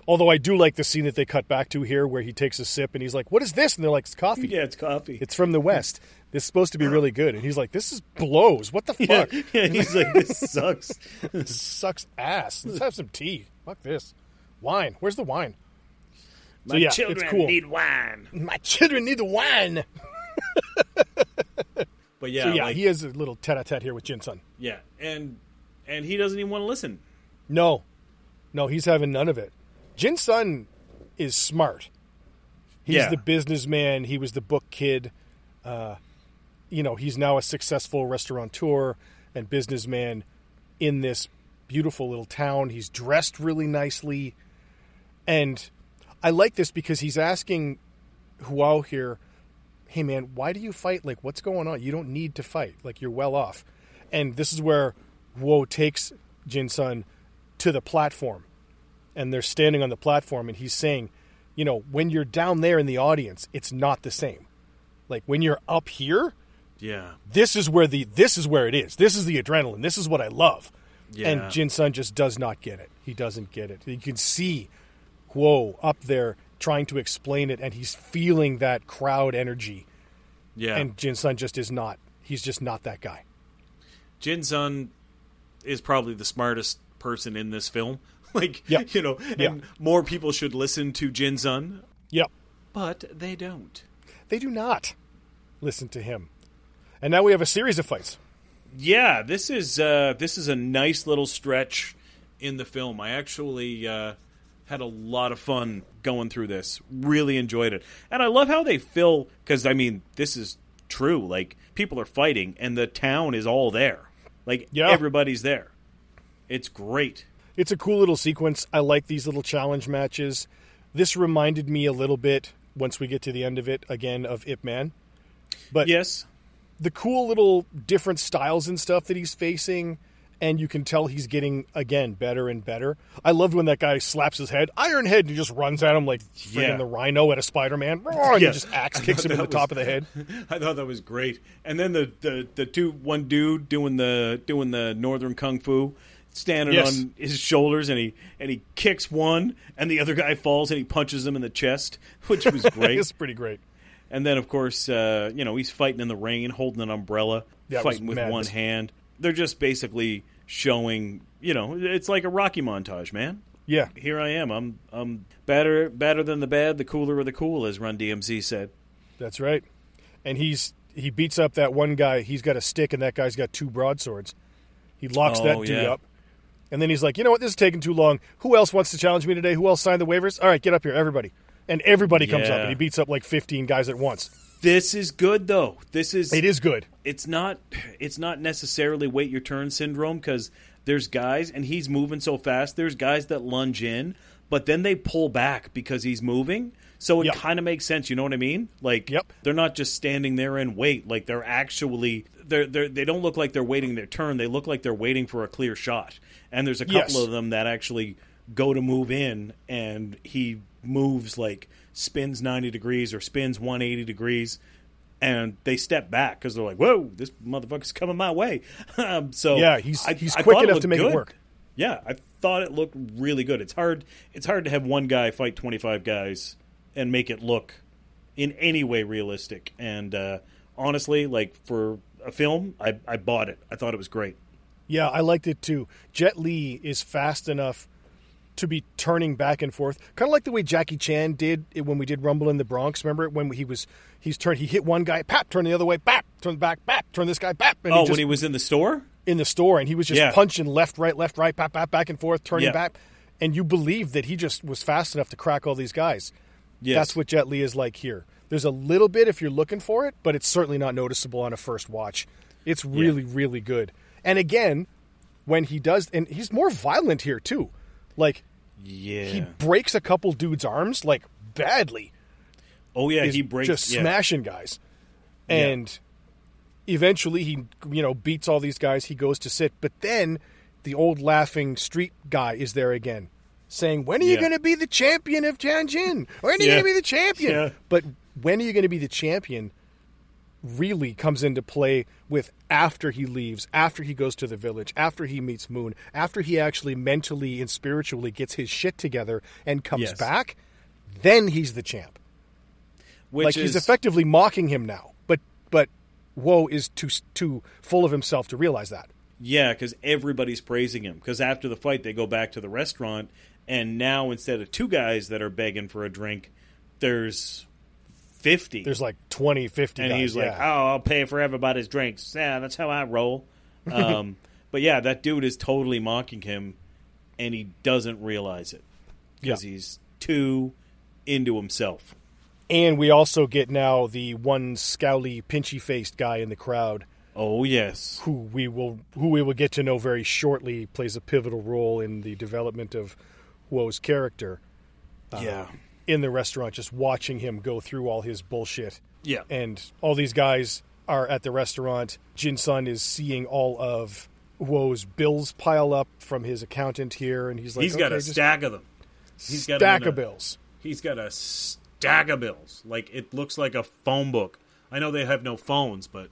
Although I do like the scene that they cut back to here where he takes a sip and he's like, what is this? And they're like, it's coffee. Yeah, it's coffee. It's from the West. This is supposed to be really good. And he's like, this is blows. What the fuck? Yeah, he's like, this sucks. This sucks ass. Let's have some tea. Fuck this. Wine. Where's the wine? My children need wine. My children need the wine. But yeah. So yeah, he has a little tete-a-tete here with Jin Sun. Yeah. And he doesn't even want to listen. No. No, he's having none of it. Jin Sun is smart. He's the businessman. He was the book kid. He's now a successful restaurateur and businessman in this beautiful little town. He's dressed really nicely. And I like this because he's asking Huo here, hey, man, why do you fight? Like, what's going on? You don't need to fight. Like, you're well off. And this is where Huo takes Jin Sun to the platform. And they're standing on the platform, and he's saying, you know, when you're down there in the audience, it's not the same. Like, when you're up here, this is where it is. This is the adrenaline. This is what I love. Yeah. And Jin Sun just does not get it. He doesn't get it. You can see Huo up there trying to explain it, and he's feeling that crowd energy. Yeah. And Jin Sun just is not. He's just not that guy. Jin Sun is probably the smartest person in this film. Like, more people should listen to Jin Sun. Yep. But they don't. They do not listen to him. And now we have a series of fights. Yeah, this is a nice little stretch in the film. I actually had a lot of fun going through this. Really enjoyed it. And I love how they fill, because, I mean, this is true. Like, people are fighting, and the town is all there. Like, everybody's there. It's great. It's a cool little sequence. I like these little challenge matches. This reminded me a little bit, once we get to the end of it, again, of Ip Man. But the cool little different styles and stuff that he's facing and you can tell he's getting, again, better and better. I loved when that guy slaps his head, Iron Head, and he just runs at him like the rhino at a Spider-Man. And he just axe kicks him in the top of the head. I thought that was great. And then the one dude doing the Northern Kung Fu, standing on his shoulders, and he kicks one, and the other guy falls, and he punches him in the chest, which was great. It's pretty great. And then, of course, he's fighting in the rain, holding an umbrella, fighting with one hand. They're just basically showing, it's like a Rocky montage, man. Yeah. Here I am. I'm badder than the bad, the cooler of the cool, as Run DMC said. That's right. And he beats up that one guy. He's got a stick, and that guy's got two broadswords. He locks that dude up. And then he's like, you know what? This is taking too long. Who else wants to challenge me today? Who else signed the waivers? All right, get up here, everybody. And everybody comes up, and he beats up like 15 guys at once. This is good, though. It is good. It's not necessarily wait your turn syndrome, because there's guys, and he's moving so fast, there's guys that lunge in, but then they pull back because he's moving. So it kind of makes sense, you know what I mean? Like, they're not just standing there and wait. Like, they're actually – they don't look like they're waiting their turn. They look like they're waiting for a clear shot. And there's a couple of them that actually go to move in, and he – moves like spins 90 degrees or spins 180 degrees, and they step back because they're like, whoa, this motherfucker's coming my way. He's quick enough to make it work. Yeah, I thought it looked really good. It's hard to have one guy fight 25 guys and make it look in any way realistic. And honestly, like, for a film, I bought it. I thought it was great. Yeah, I liked it too. Jet Li is fast enough to be turning back and forth, kind of like the way Jackie Chan did it when we did Rumble in the Bronx. Remember when he hit one guy, pap, turn the other way, pap, turn back, pap, turn this guy, pap. And when he was in the store? In the store, and he was just punching left, right, pap, pap, back and forth, turning back. And you believed that he just was fast enough to crack all these guys. Yes. That's what Jet Li is like here. There's a little bit if you're looking for it, but it's certainly not noticeable on a first watch. It's really, really good. And again, when he does, and he's more violent here too. Like, he breaks a couple dudes' arms, like, badly. Oh, yeah, he breaks. Just smashing guys. And eventually he, beats all these guys. He goes to sit. But then the old laughing street guy is there again, saying, when are you going to be the champion of Tianjin? When are you going to be the champion? Yeah. But when are you going to be the champion really comes into play with after he leaves, after he goes to the village, after he meets Moon, after he actually mentally and spiritually gets his shit together and comes back, then he's the champ. He's effectively mocking him now, but Woe is too full of himself to realize that. Yeah, because everybody's praising him, because after the fight they go back to the restaurant, and now instead of two guys that are begging for a drink, there's 50. There's like 20, 50 and guys. He's like, I'll pay for everybody's drinks. Yeah, that's how I roll. But yeah, that dude is totally mocking him, and he doesn't realize it because he's too into himself. And we also get now the one scowly, pinchy-faced guy in the crowd. Oh, yes. Who we will get to know very shortly, plays a pivotal role in the development of Huo's character. In the restaurant, just watching him go through all his bullshit. Yeah. And all these guys are at the restaurant. Jin Sun is seeing all of Woe's bills pile up from his accountant here, and he's like, he's got a stack of them. He's got stack of bills. He's got a stack of bills. Like, it looks like a phone book. I know they have no phones, but,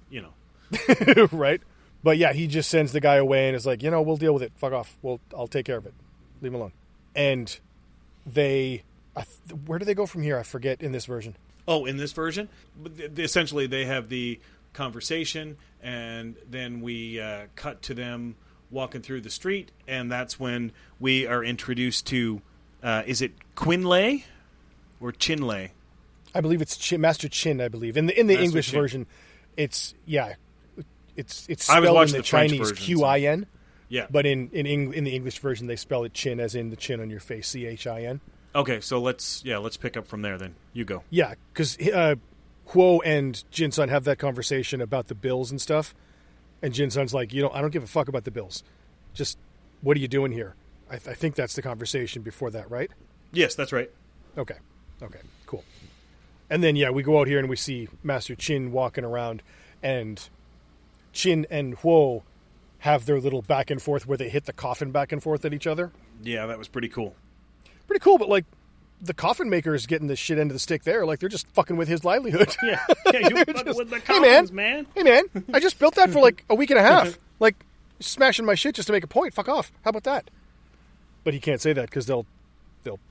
Right? But, yeah, he just sends the guy away and is like, we'll deal with it. Fuck off. I'll take care of it. Leave him alone. And they... where do they go from here? I forget in this version. Oh, in this version? Essentially, they have the conversation, and then we cut to them walking through the street, and that's when we are introduced to, is it Qin Lei or Qin Lei? I believe it's Master Qin, I believe. In the Master English Qin. Version, it's spelled in the Chinese Qin. Yeah. But in the English version, they spell it Chin as in the chin on your face, Chin. Okay, so let's pick up from there then. You go. Yeah, because Huo and Jin Sun have that conversation about the bills and stuff, and Jin Sun's like, I don't give a fuck about the bills. Just, what are you doing here? I think that's the conversation before that, right? Yes, that's right. Okay, cool. And then, we go out here and we see Master Qin walking around, and Qin and Huo have their little back and forth where they hit the coffin back and forth at each other. Yeah, that was pretty cool. Pretty cool, but like the coffin maker's getting the shit end of the stick there. Like they're just fucking with his livelihood. Yeah, you're fucking just, with the coffins, man. Hey man, I just built that for like a week and a half. Like smashing my shit just to make a point. Fuck off. How about that? But he can't say that because they'll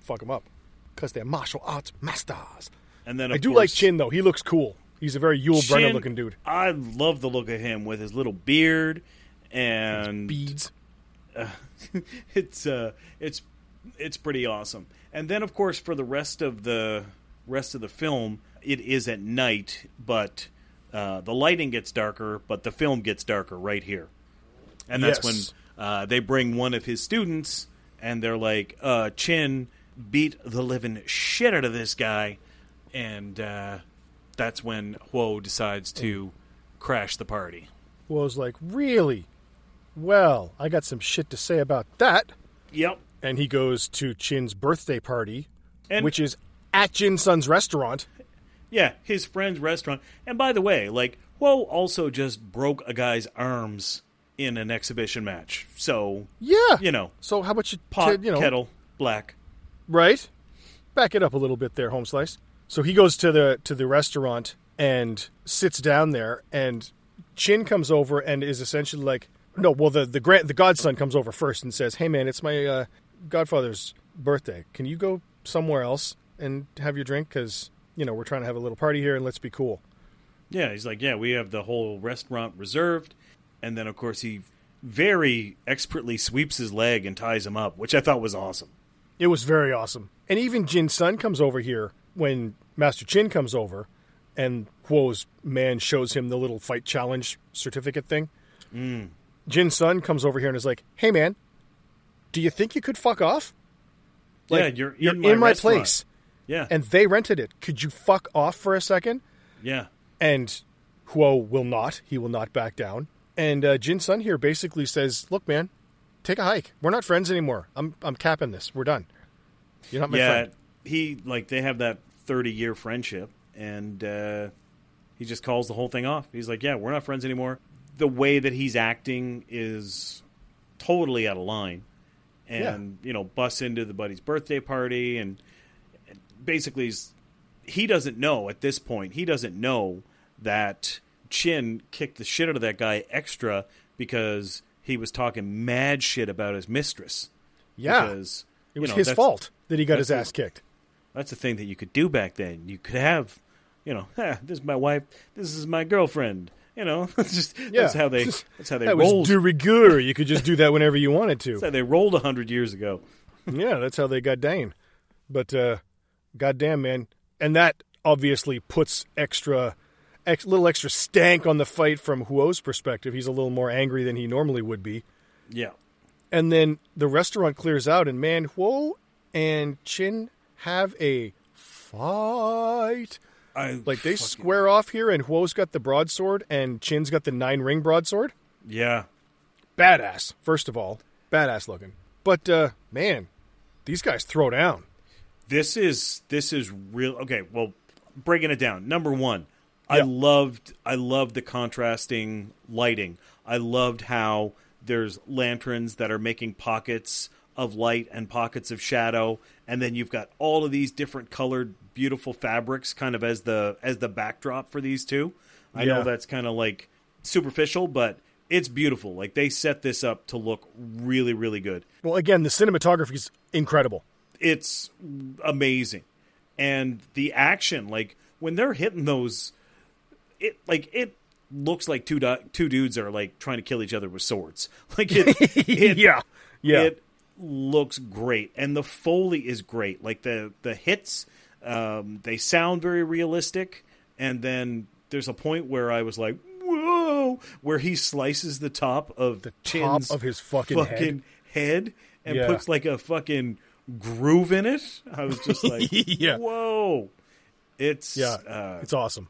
fuck him up because they're martial arts masters. And then I do like Qin though. He looks cool. He's a very Yul Brynner looking dude. I love the look of him with his little beard and his beads. It's pretty awesome. And then, of course, for the rest of the film, it is at night, but the lighting gets darker, but the film gets darker right here. And that's when they bring one of his students, and they're like, Qin beat the living shit out of this guy. And that's when Huo decides to crash the party. Huo's like, really? Well, I got some shit to say about that. Yep. And he goes to Qin's birthday party, which is at Qin Sun's restaurant. Yeah, his friend's restaurant. And by the way, like, Huo also just broke a guy's arms in an exhibition match. So, yeah. You know. So how about you... kettle, black. Right. Back it up a little bit there, Home Slice. So he goes to the restaurant and sits down there, and Qin comes over and is essentially like... No, well, the godson comes over first and says, hey, man, it's my... Godfather's birthday. Can you go somewhere else and have your drink? Because, you know, we're trying to have a little party here and let's be cool. Yeah, he's like, yeah, we have the whole restaurant reserved. And then, of course, he very expertly sweeps his leg and ties him up, which I thought was awesome. It was very awesome. And even Jin Sun comes over here when Master Qin comes over and Huo's man shows him the little fight challenge certificate thing. Mm. Jin Sun comes over here and is like, hey, man, do you think you could fuck off? Like, yeah, you're in my place. Yeah. And they rented it. Could you fuck off for a second? Yeah. And Huo will not. He will not back down. And Jin Sun here basically says, look, man, take a hike. We're not friends anymore. I'm capping this. We're done. You're not my friend. He, like, they have that 30-year friendship, and he just calls the whole thing off. He's like, yeah, we're not friends anymore. The way that he's acting is totally out of line. And, you know, busts into the buddy's birthday party. And basically, he doesn't know at this point. He doesn't know that Qin kicked the shit out of that guy extra because he was talking mad shit about his mistress. Yeah. Because, it was his fault that he got his ass kicked. That's the thing that you could do back then. You could have, you know, this is my wife. This is my girlfriend. You know, that's how they that rolled. That was de rigueur. You could just do that whenever you wanted to. That's how they rolled 100 years ago. Yeah, that's how they got Dane. But goddamn, man, and that obviously puts little extra stank on the fight from Huo's perspective. He's a little more angry than he normally would be. Yeah. And then the restaurant clears out, and man, Huo and Qin have a fight. They square off here, and Huo's got the broadsword, and Qin's got the 9-ring broadsword. Yeah. Badass, first of all. Badass looking. But, man, these guys throw down. This is real. Okay, well, breaking it down. Number one, yeah. I loved the contrasting lighting. I loved how there's lanterns that are making pockets of light and pockets of shadow, and then you've got all of these different colored beautiful fabrics kind of as the backdrop for these two. I know that's kind of like superficial, but it's beautiful. Like they set this up to look really, really good. Well, again, the cinematography is incredible. It's amazing. And the action, like when they're hitting those, it looks like two dudes are like trying to kill each other with swords. Like it yeah. It looks great. And the Foley is great. Like the hits, they sound very realistic, and then there's a point where I was like, whoa, where he slices the top of his fucking head and puts like a fucking groove in it. I was just like, whoa. It's awesome.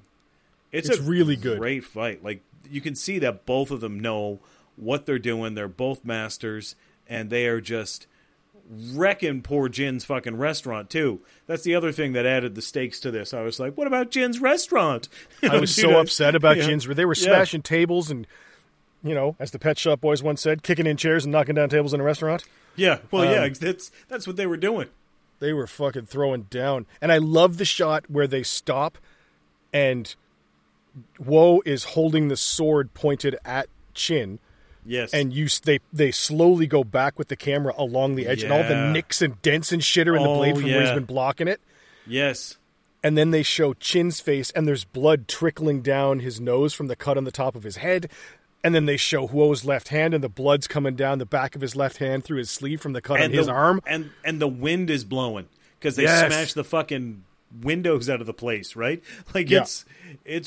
It's really good. Great fight. Like you can see that both of them know what they're doing. They're both masters, and they are just wrecking poor Jin's fucking restaurant too. That's the other thing that added the stakes to this. I was like, what about Jin's restaurant? I was so upset about Jin's. They were smashing tables and you know, as the Pet Shop Boys once said, kicking in chairs and knocking down tables in a restaurant. Yeah, well, yeah, that's what they were doing. They were fucking throwing down. And I love the shot where they stop and Woe is holding the sword pointed at Chin. Yes. And they slowly go back with the camera along the edge, and all the nicks and dents and shit are in the blade from where he's been blocking it. Yes. And then they show Chin's face, and there's blood trickling down his nose from the cut on the top of his head. And then they show Huo's left hand, and the blood's coming down the back of his left hand through his sleeve from the cut on his arm. And the wind is blowing because they smashed the fucking windows out of the place, right? Like, it's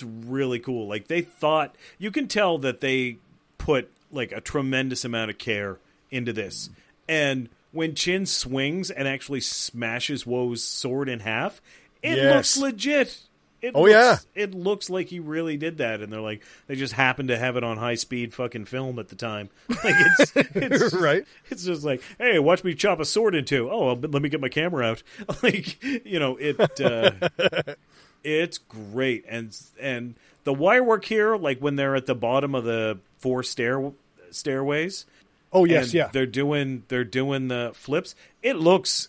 really cool. Like, they thought... You can tell that they put, like, a tremendous amount of care into this. And when Chin swings and actually smashes Huo's sword in half... It looks legit. It looks like he really did that, and they're like, they just happened to have it on high-speed fucking film at the time. Like, it's right. It's just like, hey, watch me chop a sword in two. Oh, let me get my camera out. Like, you know, it's great, and the wire work here, like when they're at the bottom of the four stairways. Oh yes, yeah. They're doing the flips. It looks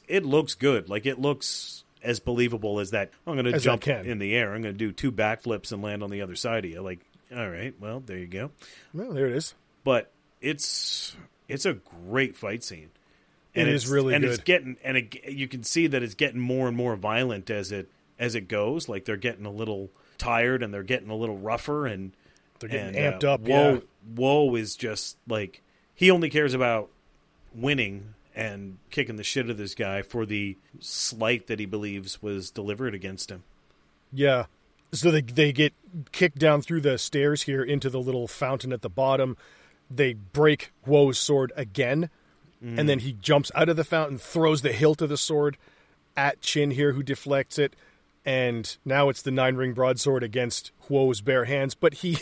good. Like, it looks as believable as that. I'm going to jump in the air. I'm going to do two backflips and land on the other side of you. Like, all right, well, there you go. Well, there it is. But it's a great fight scene. And it's really good. And it's getting, you can see that it's getting more and more violent as it goes. Like, they're getting a little tired and they're getting a little rougher and they're getting amped up. Woe is just like, he only cares about winning and kicking the shit out of this guy for the slight that he believes was delivered against him. Yeah. So they get kicked down through the stairs here into the little fountain at the bottom. They break Woe's sword again, and then he jumps out of the fountain, throws the hilt of the sword at Chin here, who deflects it, and now it's the nine-ring broadsword against Woe's bare hands, but he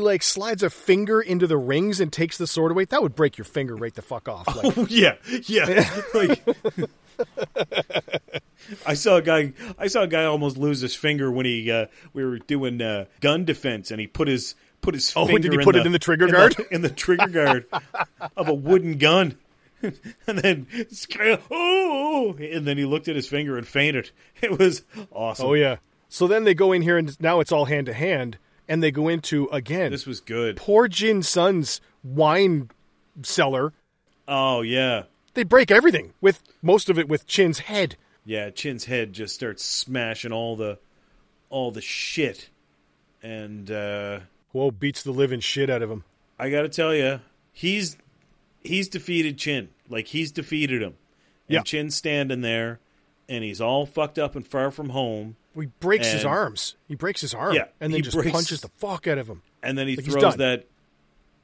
like slides a finger into the rings and takes the sword away. That would break your finger right the fuck off. Like. Oh yeah. Like, I saw a guy almost lose his finger when he we were doing gun defense, and he put his finger. Oh, did he put it in the trigger guard? In the trigger guard of a wooden gun, and then and then he looked at his finger and fainted. It was awesome. Oh yeah. So then they go in here, and now it's all hand to hand. And they go into, again... This was good. Poor Jin Sun's wine cellar. Oh, yeah. They break everything, with most of it with Chin's head. Yeah, Chin's head just starts smashing all the shit. And, Woe beats the living shit out of him. I gotta tell you, he's defeated Chin. Like, he's defeated him. And Chin's standing there, and he's all fucked up and far from home. He breaks his arms. He breaks his arm, and then just punches the fuck out of him. And then he throws that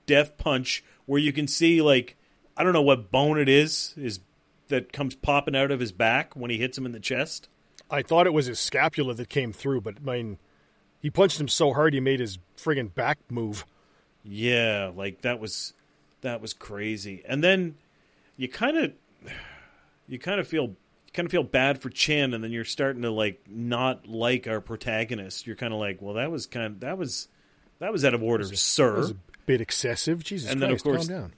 death punch where you can see, like, I don't know what bone it is that comes popping out of his back when he hits him in the chest. I thought it was his scapula that came through, but, I mean, he punched him so hard he made his friggin' back move. Yeah, like, that was crazy. And then you kind of feel... kind of feel bad for Chin, and then you're starting to like not like our protagonist. You're kind of like, well, that was out of order, sir. That was a bit excessive, Jesus Christ. And then of course, calm down.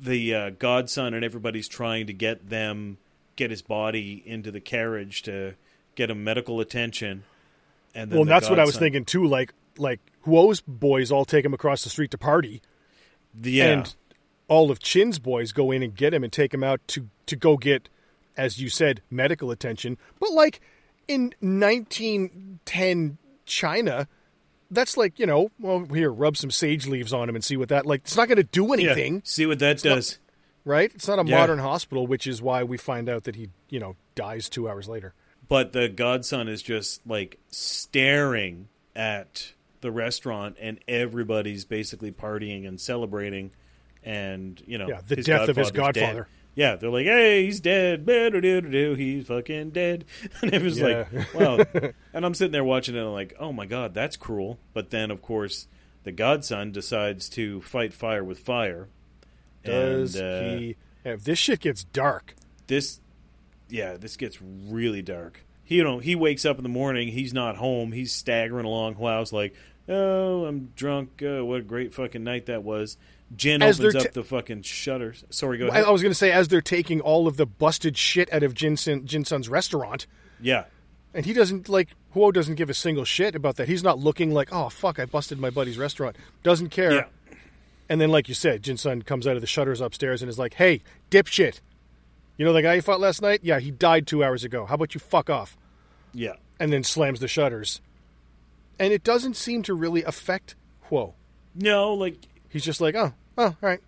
The godson and everybody's trying to get his body into the carriage to get him medical attention. And then that's what I was thinking too. Like Huo's boys all take him across the street to party. And all of Chin's boys go in and get him and take him out to go get, as you said, medical attention. But like in 1910 China, that's like, you know, well, here, rub some sage leaves on him and see what that, like, it's not going to do anything. Yeah, see what that does. Not, right? It's not a modern hospital, which is why we find out that he, you know, dies 2 hours later. But the godson is just like staring at the restaurant, and everybody's basically partying and celebrating, and, you know, the death of his godfather. Dead. Yeah, they're like, hey, he's dead. He's fucking dead. And it was like, wow. And I'm sitting there watching it, and I'm like, oh, my God, that's cruel. But then, of course, the godson decides to fight fire with fire. Does he? If this shit gets dark. This gets really dark. He wakes up in the morning. He's not home. He's staggering along. Wow, I was like, oh, I'm drunk. What a great fucking night that was. Jin opens up the fucking shutters. Sorry, go ahead. I was going to say, as they're taking all of the busted shit out of Jin-sun's restaurant. Yeah. And he doesn't, like, Huo doesn't give a single shit about that. He's not looking like, oh, fuck, I busted my buddy's restaurant. Doesn't care. Yeah. And then, like you said, Jin-sun comes out of the shutters upstairs and is like, hey, dipshit. You know the guy you fought last night? Yeah, he died 2 hours ago. How about you fuck off? Yeah. And then slams the shutters. And it doesn't seem to really affect Huo. No, like... He's just like, oh, all right.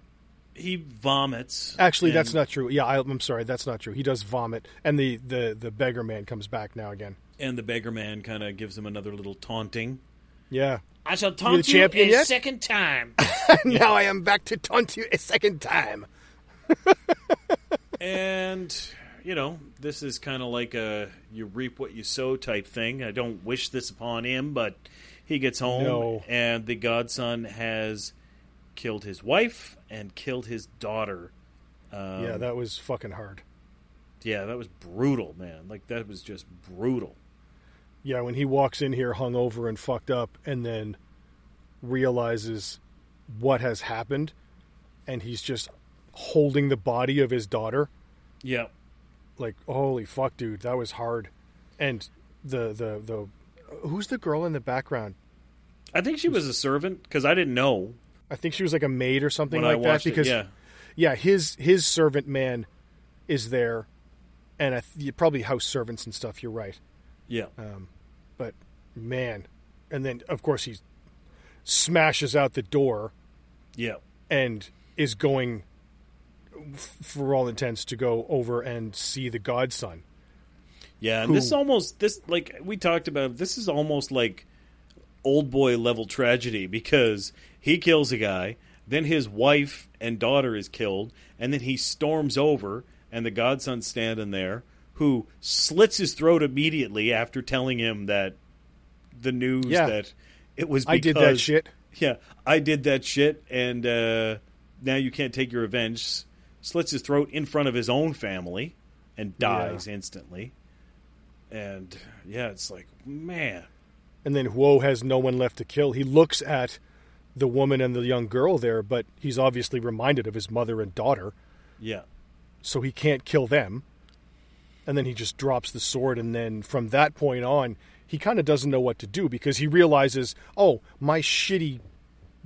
He vomits. Actually, that's not true. Yeah, I'm sorry, that's not true. He does vomit, and the beggar man comes back now again. And the beggar man kind of gives him another little taunting. Yeah. I shall taunt you a second time. Now I am back to taunt you a second time. And, you know, this is kind of like a you reap what you sow type thing. I don't wish this upon him, but he gets home, and the godson has killed his wife and killed his daughter. Yeah, that was fucking hard. Yeah, that was brutal, man. Like, that was just brutal. Yeah, when he walks in here hungover and fucked up and then realizes what has happened, and he's just holding the body of his daughter. Yeah. Like, holy fuck, dude, that was hard. And the who's the girl in the background? I think she was a servant, because I didn't know. I think she was like a maid or something when like that. Because his servant man is there, and probably house servants and stuff. You're right. Yeah. But man, and then of course he smashes out the door. Yeah. And is going, for all intents, to go over and see the godson. Yeah, and this is almost like old boy level tragedy, because he kills a guy, then his wife and daughter is killed, and then he storms over, and the godson's standing there, who slits his throat immediately after telling him that the news that it was because... I did that shit. Yeah, I did that shit, and now you can't take your revenge. Slits his throat in front of his own family and dies instantly. And, yeah, it's like, man. And then Huo has no one left to kill. He looks at the woman and the young girl there, but he's obviously reminded of his mother and daughter. Yeah. So he can't kill them. And then he just drops the sword, and then from that point on, he kind of doesn't know what to do, because he realizes, oh, my shitty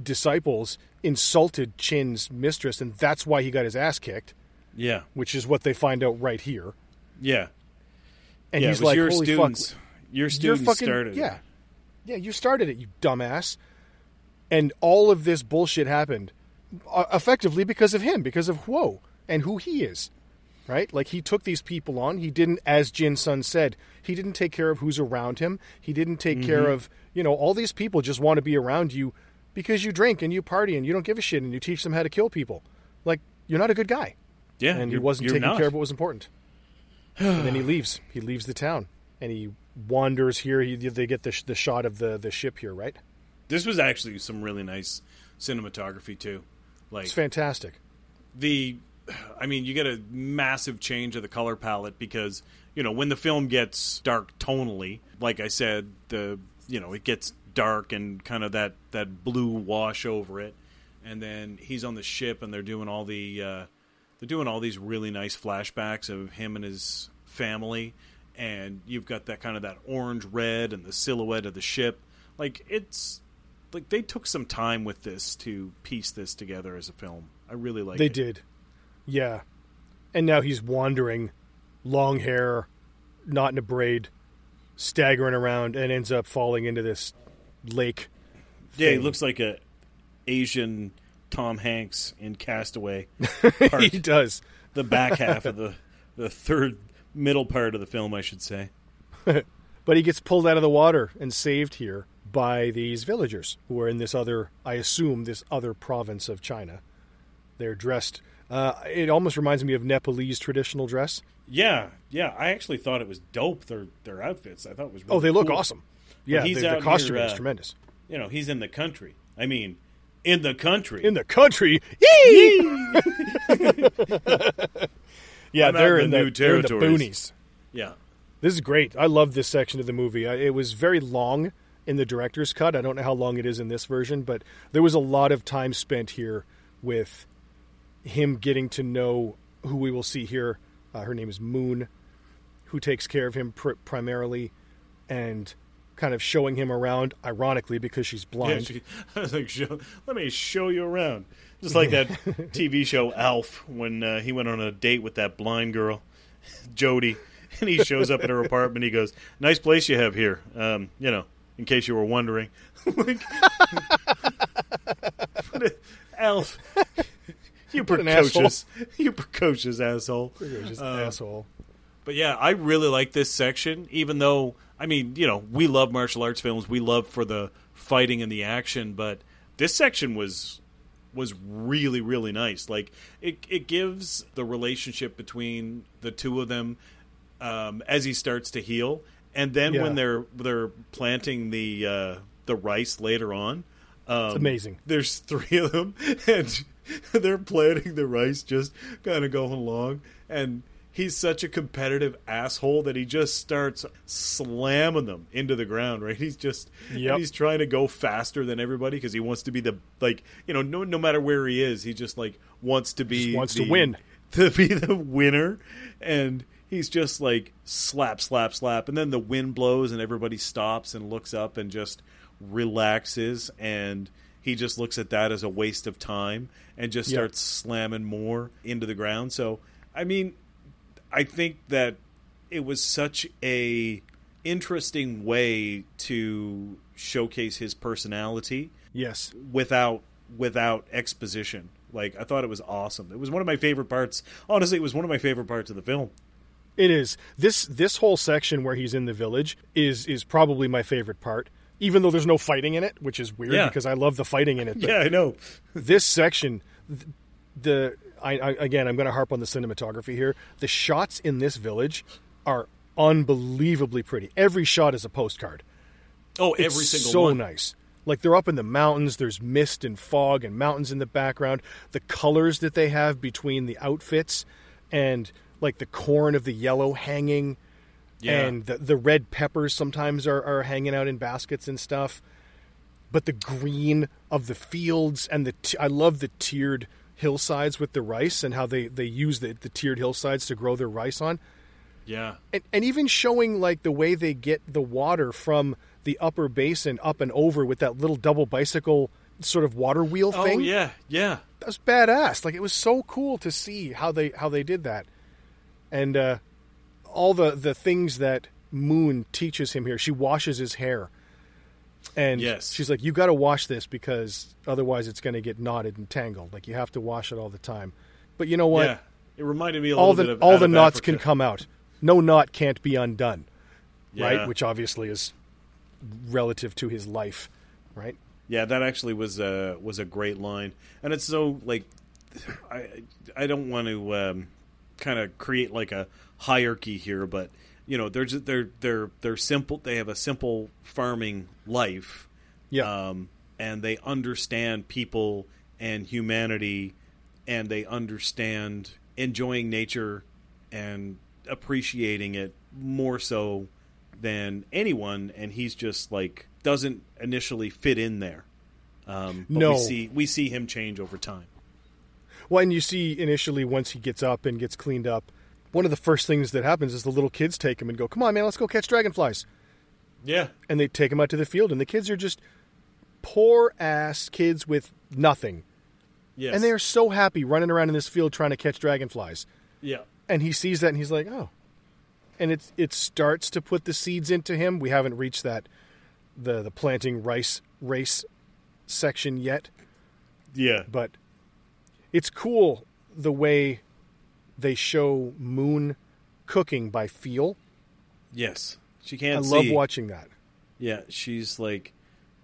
disciples insulted Qin's mistress, and that's why he got his ass kicked. Yeah. Which is what they find out right here. Yeah. And he's like, holy fuck. Your students started it. Yeah. Yeah, you started it, you dumbass. And all of this bullshit happened effectively because of him, because of Huo and who he is, right? Like, he took these people on. He didn't, as Jin-sun said, he didn't take care of who's around him. He didn't take care of, all these people just want to be around you because you drink and you party and you don't give a shit and you teach them how to kill people. Like, you're not a good guy. Yeah. And he wasn't taking care of what was important. And then he leaves. He leaves the town. And he wanders here. They get the shot of the ship here, right? This was actually some really nice cinematography, too. Like, it's fantastic. You get a massive change of the color palette because, when the film gets dark tonally, like I said, it gets dark and kind of that blue wash over it. And then he's on the ship and they're doing all these really nice flashbacks of him and his family. And you've got that kind of that orange red and the silhouette of the ship. Like, it's like they took some time with this to piece this together as a film. I really like it. They did. Yeah. And now he's wandering, long hair, not in a braid, staggering around, and ends up falling into this lake. Yeah, he looks like a Asian Tom Hanks in Castaway. He does. The back half of the third middle part of the film, I should say. But he gets pulled out of the water and saved here by these villagers who are in this other province of China. They're dressed, it almost reminds me of Nepalese traditional dress. Yeah, yeah. I actually thought it was dope, their outfits. I thought it was really cool. Oh, they look awesome. Yeah, the costume is tremendous. He's in the country. I mean, in the country. In the country? Yee! Yeah, they're in the new territories. They're in the boonies. Yeah. This is great. I love this section of the movie. It was very long in the director's cut. I don't know how long it is in this version, but there was a lot of time spent here with him getting to know who we will see here. Her name is Moon, who takes care of him primarily, and kind of showing him around, ironically, because she's blind. Yeah, I was like, let me show you around. Just like that TV show Alf, when he went on a date with that blind girl, Jody, and he shows up at her apartment. He goes, nice place you have here, you know, in case you were wondering. Like, Alf, you precocious asshole. But yeah, I really like this section, even though, I mean, you know, we love martial arts films. We love for the fighting and the action, but this section was really, really nice. Like, it gives the relationship between the two of them as he starts to heal, and then when they're planting the rice later on. It's amazing. There's three of them, and they're planting the rice, just kind of going along, and he's such a competitive asshole that he just starts slamming them into the ground, right? He's just, he's trying to go faster than everybody because he wants to be the, like, you know, no matter where he is, he just, like, wants to be. He wants to win. To be the winner. And he's just, like, slap, slap, slap. And then the wind blows and everybody stops and looks up and just relaxes. And he just looks at that as a waste of time and just starts slamming more into the ground. So, I mean, I think that it was such a interesting way to showcase his personality. Yes. Without exposition. Like, I thought it was awesome. It was one of my favorite parts. Honestly, it was one of my favorite parts of the film. It is. This whole section where he's in the village is probably my favorite part, even though there's no fighting in it, which is weird because I love the fighting in it. Yeah, I know. This section, again, I'm going to harp on the cinematography here. The shots in this village are unbelievably pretty. Every shot is a postcard. Oh, every single one. It's so nice. Like, they're up in the mountains. There's mist and fog and mountains in the background. The colors that they have between the outfits and, like, the corn of the yellow hanging. Yeah. And the red peppers sometimes are hanging out in baskets and stuff. But the green of the fields and I love the tiered hillsides with the rice and how they use the tiered hillsides to grow their rice on. Yeah. And even showing, like, the way they get the water from the upper basin up and over with that little double bicycle sort of water wheel thing. Oh, yeah, yeah. That was badass. Like, it was so cool to see how they did that. And all the things that Moon teaches him here. She washes his hair. And she's like, you got to wash this because otherwise it's going to get knotted and tangled. Like, you have to wash it all the time. But you know what? Yeah. It reminded me a little bit of all the knots Africa. Can come out. No knot can't be undone, right? Which obviously is relative to his life, right? Yeah, that actually was a great line. And it's so, like, I don't want to kind of create, like, a hierarchy here, but you know, they're simple. They have a simple farming life, and they understand people and humanity, and they understand enjoying nature and appreciating it more so than anyone. And he's just, like, doesn't initially fit in there. But no, we see him change over time. Well, and you see initially once he gets up and gets cleaned up. One of the first things that happens is the little kids take him and go, come on, man, let's go catch dragonflies. Yeah. And they take him out to the field, and the kids are just poor-ass kids with nothing. Yes. And they are so happy running around in this field trying to catch dragonflies. Yeah. And he sees that, and he's like, oh. And it starts to put the seeds into him. We haven't reached that, the planting rice race section yet. Yeah. But it's cool the way they show Moon cooking by feel. Yes. She can't see. I love watching that. Yeah. She's, like,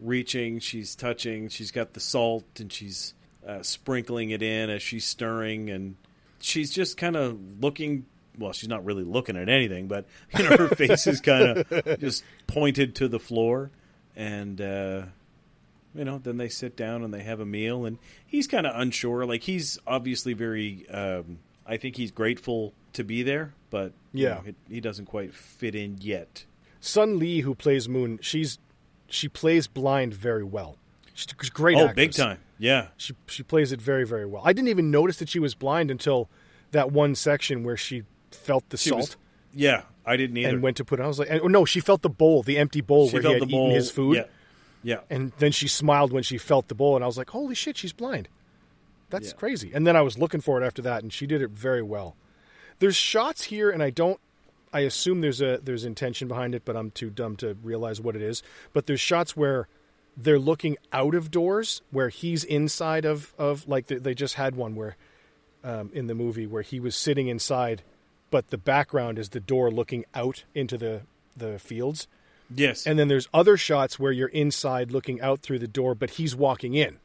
reaching. She's touching. She's got the salt, and she's sprinkling it in as she's stirring. And she's just kind of looking. Well, she's not really looking at anything, but, you know, her face is kind of just pointed to the floor. And, you know, then they sit down and they have a meal. And he's kind of unsure. Like, he's obviously very... I think he's grateful to be there, but you know, he doesn't quite fit in yet. Sun Li, who plays Moon, she's she plays blind very well. She's a great actress. Oh, big time. Yeah. She plays it very, very well. I didn't even notice that she was blind until that one section where she felt the salt. Yeah, I didn't either. And went to put it. I was like, oh, no, she felt the bowl, the empty bowl where he had eaten his food. Yeah. Yeah. And then she smiled when she felt the bowl, and I was like, holy shit, she's blind. That's crazy. And then I was looking for it after that, and she did it very well. There's shots here, and I assume there's intention behind it, but I'm too dumb to realize what it is. But there's shots where they're looking out of doors, where he's inside of like they just had one where in the movie where he was sitting inside, but the background is the door looking out into the fields. Yes. And then there's other shots where you're inside looking out through the door, but he's walking in.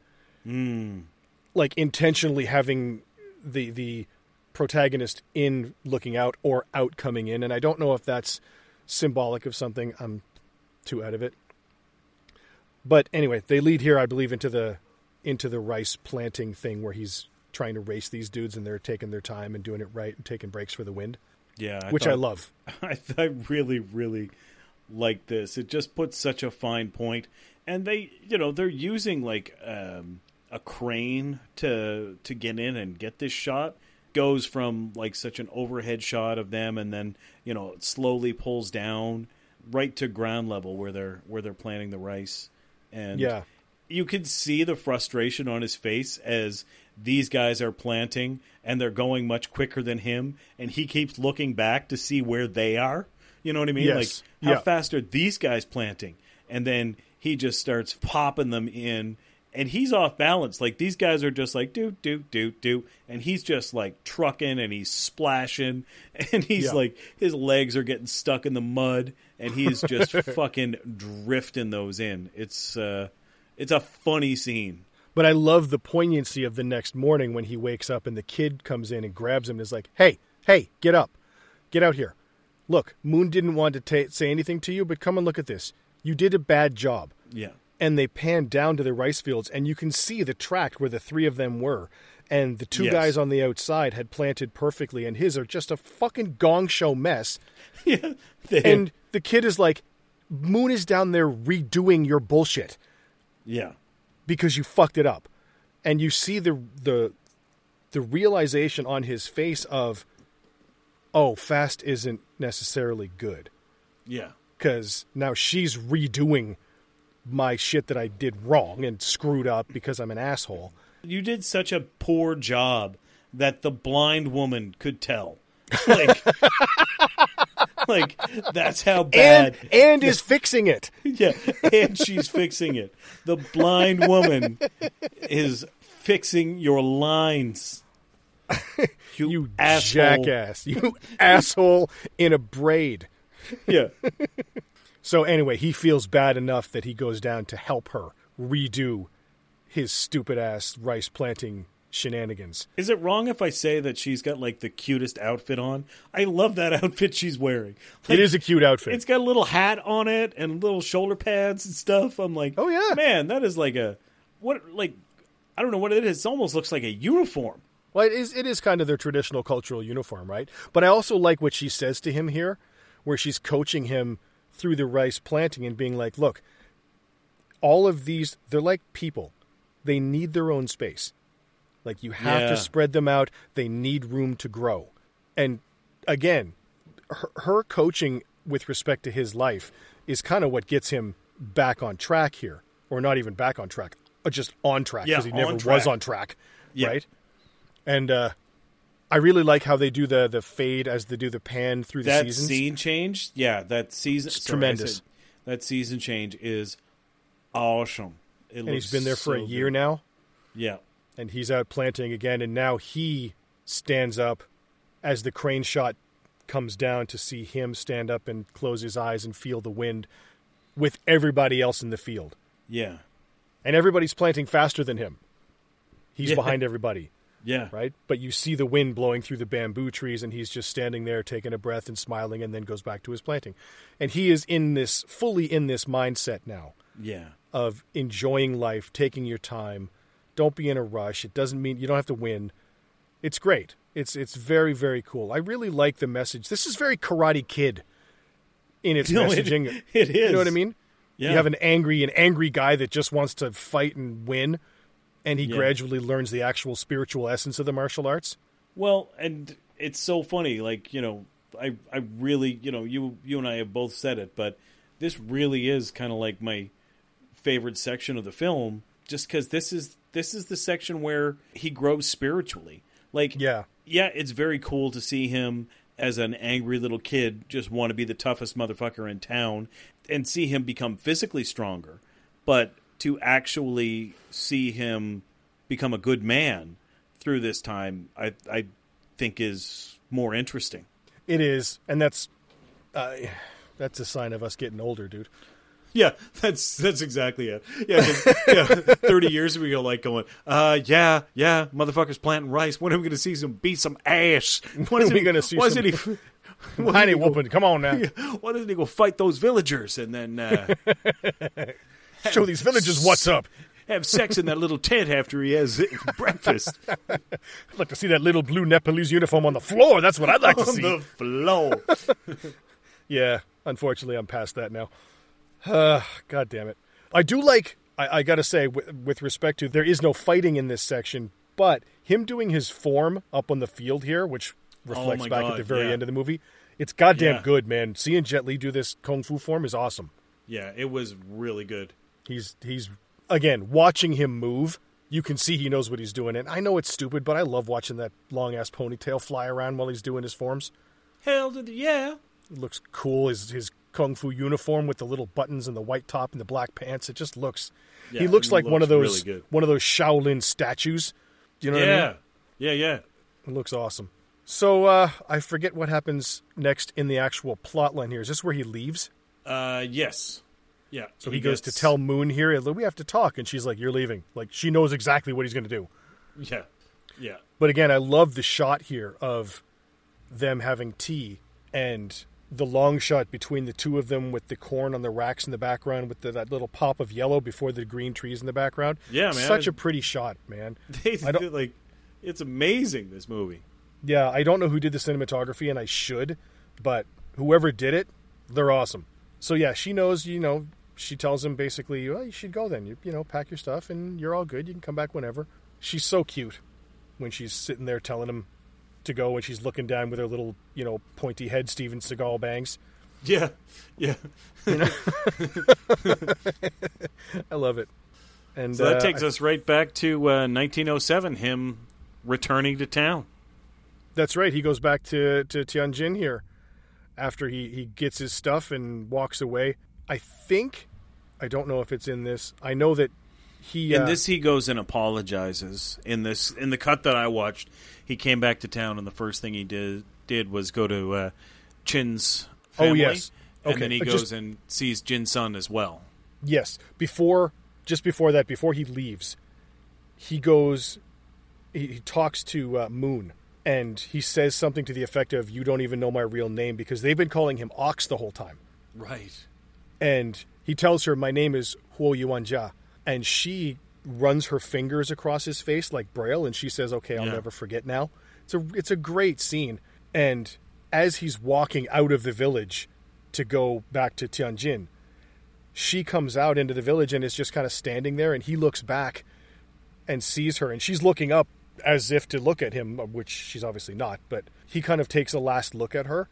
Mm. Like intentionally having the protagonist in looking out or out coming in. And I don't know if that's symbolic of something. I'm too out of it. But anyway, they lead here, I believe, into the rice planting thing where he's trying to race these dudes and they're taking their time and doing it right and taking breaks for the wind. Yeah. Which I love. I really, really... like this, it just puts such a fine point, and they, you know, they're using like a crane to get in and get this shot. Goes from like such an overhead shot of them, and then, you know, it slowly pulls down right to ground level where they're planting the rice, and you can see the frustration on his face as these guys are planting and they're going much quicker than him, and he keeps looking back to see where they are. You know what I mean? Yes. Like, how fast are these guys planting? And then he just starts popping them in, and he's off balance. Like, these guys are just like, do, do, do, do. And he's just, like, trucking, and he's splashing, and he's, like, his legs are getting stuck in the mud, and he's just fucking drifting those in. It's a funny scene. But I love the poignancy of the next morning when he wakes up, and the kid comes in and grabs him and is like, hey, get up. Get out here. Look, Moon didn't want to say anything to you, but come and look at this. You did a bad job. Yeah. And they pan down to the rice fields, and you can see the tract where the three of them were. And the two guys on the outside had planted perfectly, and his are just a fucking gong show mess. Yeah. And the kid is like, Moon is down there redoing your bullshit. Yeah. Because you fucked it up. And you see the realization on his face of... oh, fast isn't necessarily good. Yeah. Because now she's redoing my shit that I did wrong and screwed up because I'm an asshole. You did such a poor job that the blind woman could tell. Like, like that's how bad. And is fixing it. Yeah, and she's fixing it. The blind woman is fixing your lines. You asshole. Jackass. You asshole in a braid. Yeah. So anyway, he feels bad enough that he goes down to help her redo his stupid ass rice planting shenanigans. Is it wrong if I say that she's got like the cutest outfit on? I love that outfit she's wearing. Like, it is a cute outfit. It's got a little hat on it and little shoulder pads and stuff. I'm like, oh yeah, man, that is like a, what, like, I don't know what it is. It almost looks like a uniform. Well, it is kind of their traditional cultural uniform, right? But I also like what she says to him here, where she's coaching him through the rice planting and being like, look, all of these, they're like people. They need their own space. Like, you have to spread them out. They need room to grow. And, again, her coaching with respect to his life is kind of what gets him back on track here. Or not even back on track, just on track, because he never was on track, right? And I really like how they do the fade as they do the pan through the seasons. That scene change, it's tremendous. That season change is awesome. And he's been there for a year now. Yeah. And he's out planting again, and now he stands up as the crane shot comes down to see him stand up and close his eyes and feel the wind with everybody else in the field. Yeah. And everybody's planting faster than him. He's behind everybody. Yeah. Right? But you see the wind blowing through the bamboo trees, and he's just standing there taking a breath and smiling, and then goes back to his planting. And he is fully in this mindset now. Yeah. Of enjoying life, taking your time. Don't be in a rush. It doesn't mean you don't have to win. It's great. It's very, very cool. I really like the message. This is very Karate Kid in its messaging. It is. You know what I mean? Yeah. You have an angry guy that just wants to fight and win, and he gradually learns the actual spiritual essence of the martial arts. Well, and it's so funny, like, you know, I really, you know, you and I have both said it, but this really is kind of like my favorite section of the film, just because this is the section where he grows spiritually. Like, yeah, it's very cool to see him as an angry little kid just want to be the toughest motherfucker in town and see him become physically stronger, but to actually see him become a good man through this time, I think is more interesting. It is, and that's a sign of us getting older, dude. Yeah, that's exactly it. Yeah, 30 years ago, like going, motherfuckers planting rice. When are we going to see some beat some ass? When are we going to see? Why isn't he? Tiny whooping. Come on now. Why doesn't he go fight those villagers and then show these villagers what's up? Have sex in that little tent after he has breakfast. I'd like to see that little blue Nepalese uniform on the floor. That's what I'd like to see. On the floor. Yeah, unfortunately, I'm past that now. God damn it. I do like, I got to say, with respect to, there is no fighting in this section, but him doing his form up on the field here, which reflects at the very end of the movie, it's goddamn good, man. Seeing Jet Li do this kung fu form is awesome. Yeah, it was really good. He's again, watching him move, you can see he knows what he's doing. And I know it's stupid, but I love watching that long-ass ponytail fly around while he's doing his forms. It looks cool, his kung fu uniform with the little buttons and the white top and the black pants. It just looks. Yeah, he looks like one of those Shaolin statues. Do you know what I mean? Yeah. It looks awesome. So I forget what happens next in the actual plot line here. Is this where he leaves? Yes. Yeah. So he goes to tell Moon here, we have to talk, and she's like, "You're leaving." Like she knows exactly what he's going to do. Yeah. Yeah. But again, I love the shot here of them having tea and the long shot between the two of them with the corn on the racks in the background with that little pop of yellow before the green trees in the background. Yeah, man. Such a pretty shot, man. It's amazing, this movie. Yeah, I don't know who did the cinematography, and I should, but whoever did it, they're awesome. So, yeah, she knows, you know, she tells him basically, well, you should go then. You know, pack your stuff, and you're all good. You can come back whenever. She's so cute when she's sitting there telling him to go when she's looking down with her little, you know, pointy head Steven Seagal bangs. Yeah. You know? I love it. And so that takes us right back to 1907, him returning to town. That's right. He goes back to Tianjin here after he gets his stuff and walks away. I think, I don't know if it's in this, I know that he goes and apologizes in the cut that I watched. He came back to town, and the first thing he did was go to Jin's family. Oh, yes. Okay. And then he goes and sees Jin's son as well. Yes. Before he leaves, he goes, he talks to Moon, and he says something to the effect of, "You don't even know my real name," because they've been calling him Ox the whole time. Right. And he tells her, "My name is Huo Yuanjia." And she runs her fingers across his face like Braille, and she says, "Okay, I'll never forget now." It's a great scene. And as he's walking out of the village to go back to Tianjin, she comes out into the village and is just kind of standing there, and he looks back and sees her, and she's looking up as if to look at him, which she's obviously not, but he kind of takes a last look at her.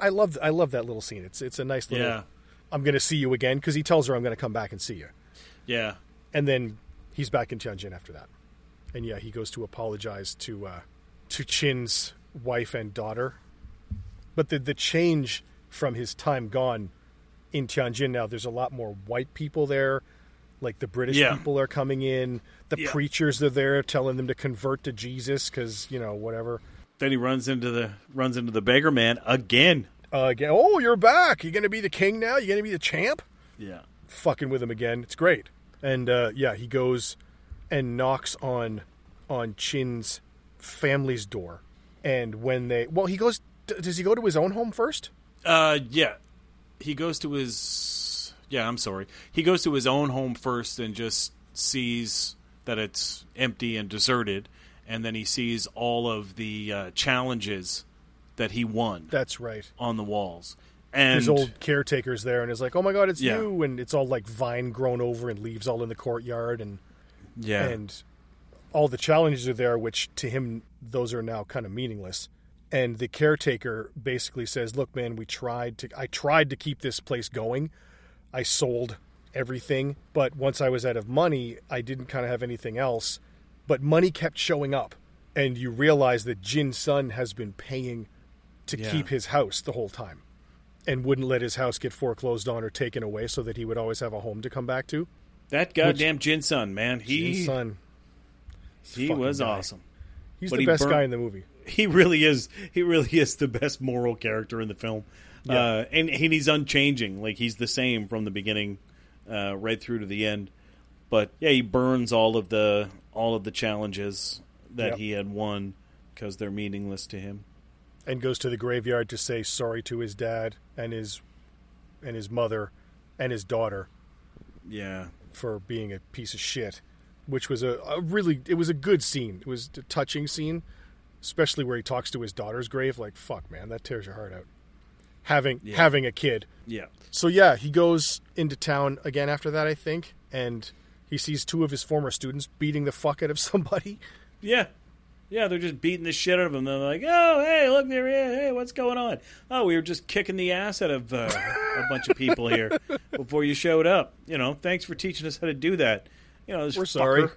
I love that little scene. It's a nice little, I'm going to see you again, because he tells her, "I'm going to come back and see you." Yeah. And then he's back in Tianjin after that. And, yeah, he goes to apologize to Qin's wife and daughter. But the change from his time gone in Tianjin now, there's a lot more white people there. Like the British people are coming in. The preachers are there telling them to convert to Jesus because, you know, whatever. Then he runs into the beggar man again. Oh, you're back. You're going to be the king now? You're going to be the champ? Yeah. Fucking with him again. It's great. And, he goes and knocks on Qin's family's door. And when they... Well, he goes... Does he go to his own home first? He goes to his... Yeah, I'm sorry. He goes to his own home first and just sees that it's empty and deserted. And then he sees all of the challenges that he won. That's right. On the walls. And his old caretaker's there and is like, oh my God, it's you. And it's all like vine grown over and leaves all in the courtyard. And and all the challenges are there, which to him, those are now kind of meaningless. And the caretaker basically says, look, man, I tried to keep this place going. I sold everything. But once I was out of money, I didn't kind of have anything else. But money kept showing up. And you realize that Jin Sun has been paying to keep his house the whole time. And wouldn't let his house get foreclosed on or taken away so that he would always have a home to come back to. That goddamn Jin Sun, man. He was awesome. He's the best guy in the movie. He really is. He really is the best moral character in the film. Yeah. And he's unchanging. Like, he's the same from the beginning right through to the end. But, yeah, he burns all of the challenges that he had won because they're meaningless to him. And goes to the graveyard to say sorry to his dad and his mother and his daughter. Yeah. For being a piece of shit. Which was a good scene. It was a touching scene. Especially where he talks to his daughter's grave. Like, fuck, man, that tears your heart out. Having a kid. Yeah. So, yeah, he goes into town again after that, I think. And he sees two of his former students beating the fuck out of somebody. Yeah. Yeah, they're just beating the shit out of him. They're like, oh, hey, look, there he is. Hey, what's going on? Oh, we were just kicking the ass out of a bunch of people here before you showed up. You know, thanks for teaching us how to do that. You know, this fucker. Sorry.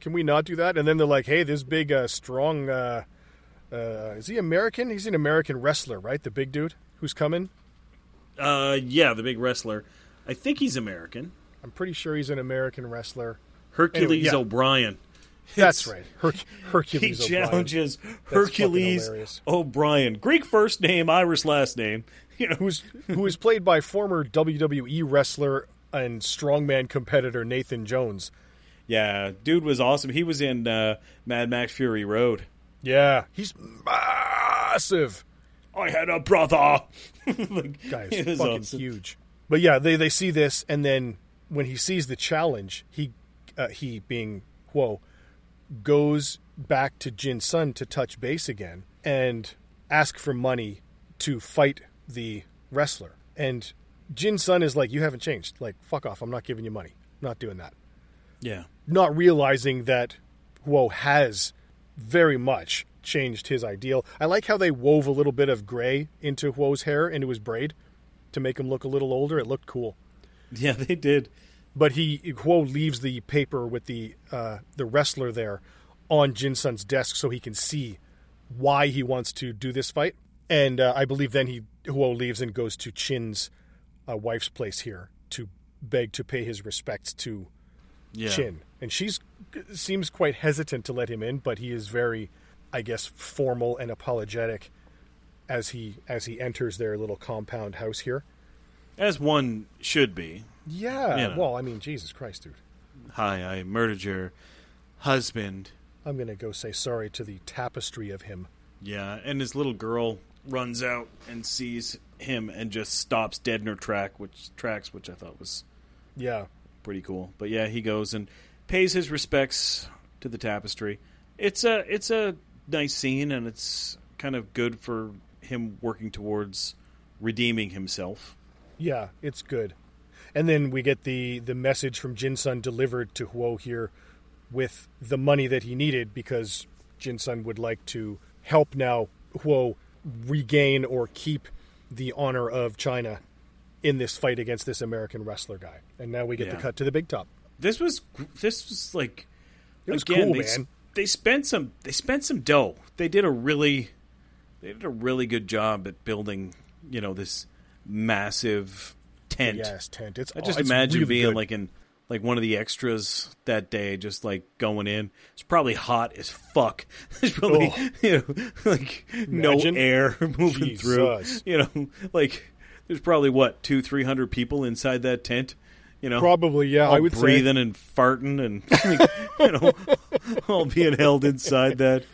Can we not do that? And then they're like, hey, this big, strong, is he American? He's an American wrestler, right? The big dude who's coming? Yeah, the big wrestler. I think he's American. I'm pretty sure he's an American wrestler. Hercules O'Brien. That's right. Hercules O'Brien. He challenges Hercules O'Brien. Greek first name, Irish last name. You know, who is played by former WWE wrestler and strongman competitor Nathan Jones. Yeah, dude was awesome. He was in Mad Max Fury Road. Yeah, he's massive. I had a brother. Like, guy is fucking awesome. Huge. But yeah, they see this, and then when he sees the challenge, he being Huo, goes back to Jin Sun to touch base again and ask for money to fight the wrestler. And Jin Sun is like, you haven't changed. Like, fuck off. I'm not giving you money. I'm not doing that. Yeah. Not realizing that Huo has very much changed his ideal. I like how they wove a little bit of gray into Huo's hair, into his braid, to make him look a little older. It looked cool. Yeah, they did. But Huo leaves the paper with the wrestler there on Jin Sun's desk so he can see why he wants to do this fight. And I believe then Huo leaves and goes to Qin's wife's place here to beg to pay his respects to Qin. And she seems quite hesitant to let him in, but he is very, I guess, formal and apologetic as he enters their little compound house here. As one should be. Yeah, you know. Well, I mean, Jesus Christ, dude. Hi, I murdered your husband. I'm going to go say sorry to the tapestry of him. Yeah, and his little girl runs out and sees him and just stops dead in her tracks, which I thought was pretty cool. But yeah, he goes and pays his respects to the tapestry. It's a nice scene, and it's kind of good for him working towards redeeming himself. Yeah, it's good. And then we get the message from Jin Sun delivered to Huo here with the money that he needed, because Jin Sun would like to help now Huo regain or keep the honor of China in this fight against this American wrestler guy. And now we get the cut to the big top. This was like, it was again, cool, man. They spent some dough. They did a really good job at building, you know, this massive tent. Yes, tent. I just imagine really being good. like one of the extras that day, just like going in. It's probably hot as fuck. There's probably imagine. No air moving through. You know, like there's probably 200-300 people inside that tent. You know, probably I would breathing say. And farting and you know all being held inside that.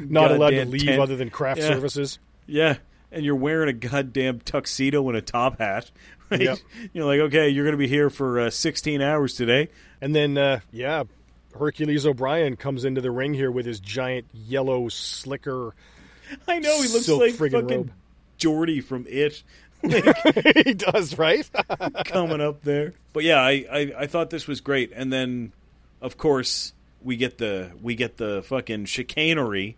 Not allowed to leave tent. Other than craft services. Yeah. And you're wearing a goddamn tuxedo and a top hat, right? Yep. You're like, okay, you're going to be here for 16 hours today. And then, Hercules O'Brien comes into the ring here with his giant yellow slicker. I know, he looks like fucking robe. Geordi from It. Like, he does, right? Coming up there. But yeah, I thought this was great. And then, of course, we get the fucking chicanery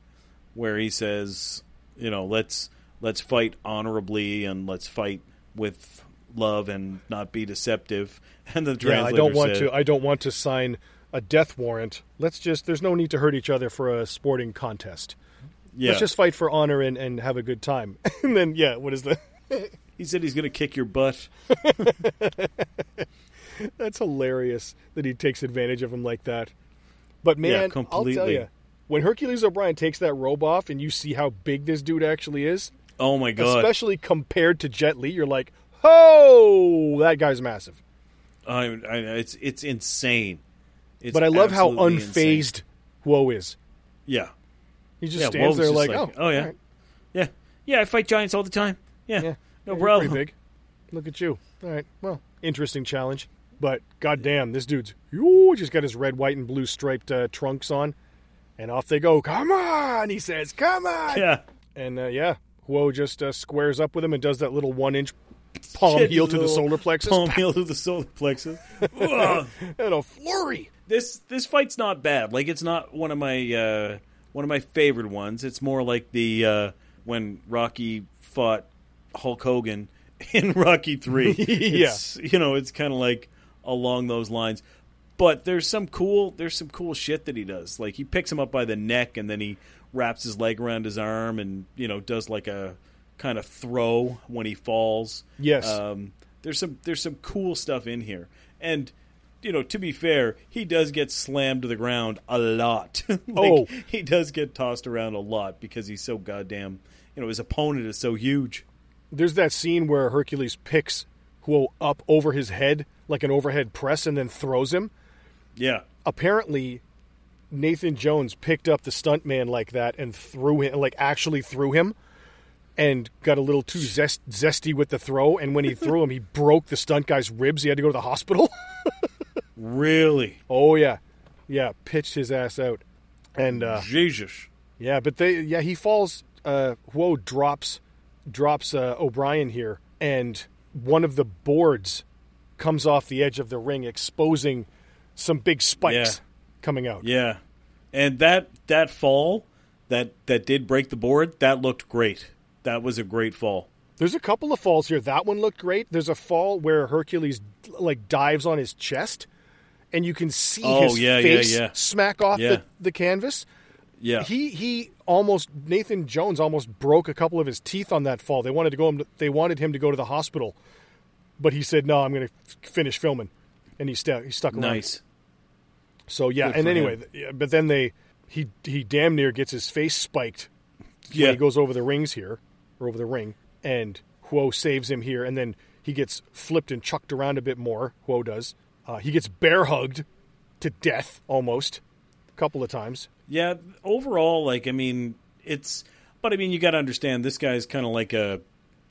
where he says, you know, let's fight honorably and let's fight with love and not be deceptive. And the translator said, I don't want to sign a death warrant. There's no need to hurt each other for a sporting contest. Yeah. Let's just fight for honor and have a good time. And then, yeah, what is the... He said he's going to kick your butt. That's hilarious that he takes advantage of him like that. But man, yeah, I'll tell you, when Hercules O'Brien takes that robe off and you see how big this dude actually is, oh my god! Especially compared to Jet Li, you're like, oh, that guy's massive. I it's insane. It's but I love how unfazed Huo is. Yeah, he just stands Woe's there like oh yeah, right. yeah. I fight giants all the time. Yeah. No problem. Pretty big. Look at you. All right. Well, interesting challenge. But goddamn, this dude's just got his red, white, and blue striped trunks on, and off they go. Come on, he says. Come on. Yeah. And Huo just squares up with him and does that little one-inch palm heel to the solar plexus. Palm heel to the solar plexus. And a flurry. This fight's not bad. Like, it's not one of my favorite ones. It's more like the when Rocky fought Hulk Hogan in Rocky 3. Yes, yeah. You know, it's kind of like along those lines. But there's some cool shit that he does. Like, he picks him up by the neck and then he wraps his leg around his arm and, you know, does like a kind of throw when he falls. Yes. There's some cool stuff in here. And, you know, to be fair, he does get slammed to the ground a lot. Like, he does get tossed around a lot because he's so goddamn, you know, his opponent is so huge. There's that scene where Hercules picks Huo up over his head like an overhead press and then throws him. Yeah. Apparently, Nathan Jones picked up the stuntman like that and threw him, like actually threw him, and got a little too zesty with the throw. And when he threw him, he broke the stunt guy's ribs. He had to go to the hospital. Really? Oh, yeah. Yeah, pitched his ass out. And Jesus. Yeah, but he falls. Huo drops O'Brien here, and one of the boards comes off the edge of the ring, exposing some big spikes coming out. Yeah, and that fall that did break the board, that looked great. That was a great fall. There's a couple of falls here. That one looked great. There's a fall where Hercules like dives on his chest, and you can see his face smack off the canvas. Yeah, he almost, Nathan Jones almost broke a couple of his teeth on that fall. They wanted him to go to the hospital, but he said, "No, I'm going to finish filming," and he stuck around. Nice. So yeah, good and anyway, but then he damn near gets his face spiked. Yeah, when he goes over the ring, and Huo saves him here, and then he gets flipped and chucked around a bit more. Huo does. He gets bear hugged to death almost a couple of times. Yeah, overall, like, I mean, it's... But, I mean, you got to understand, this guy's kind of like a...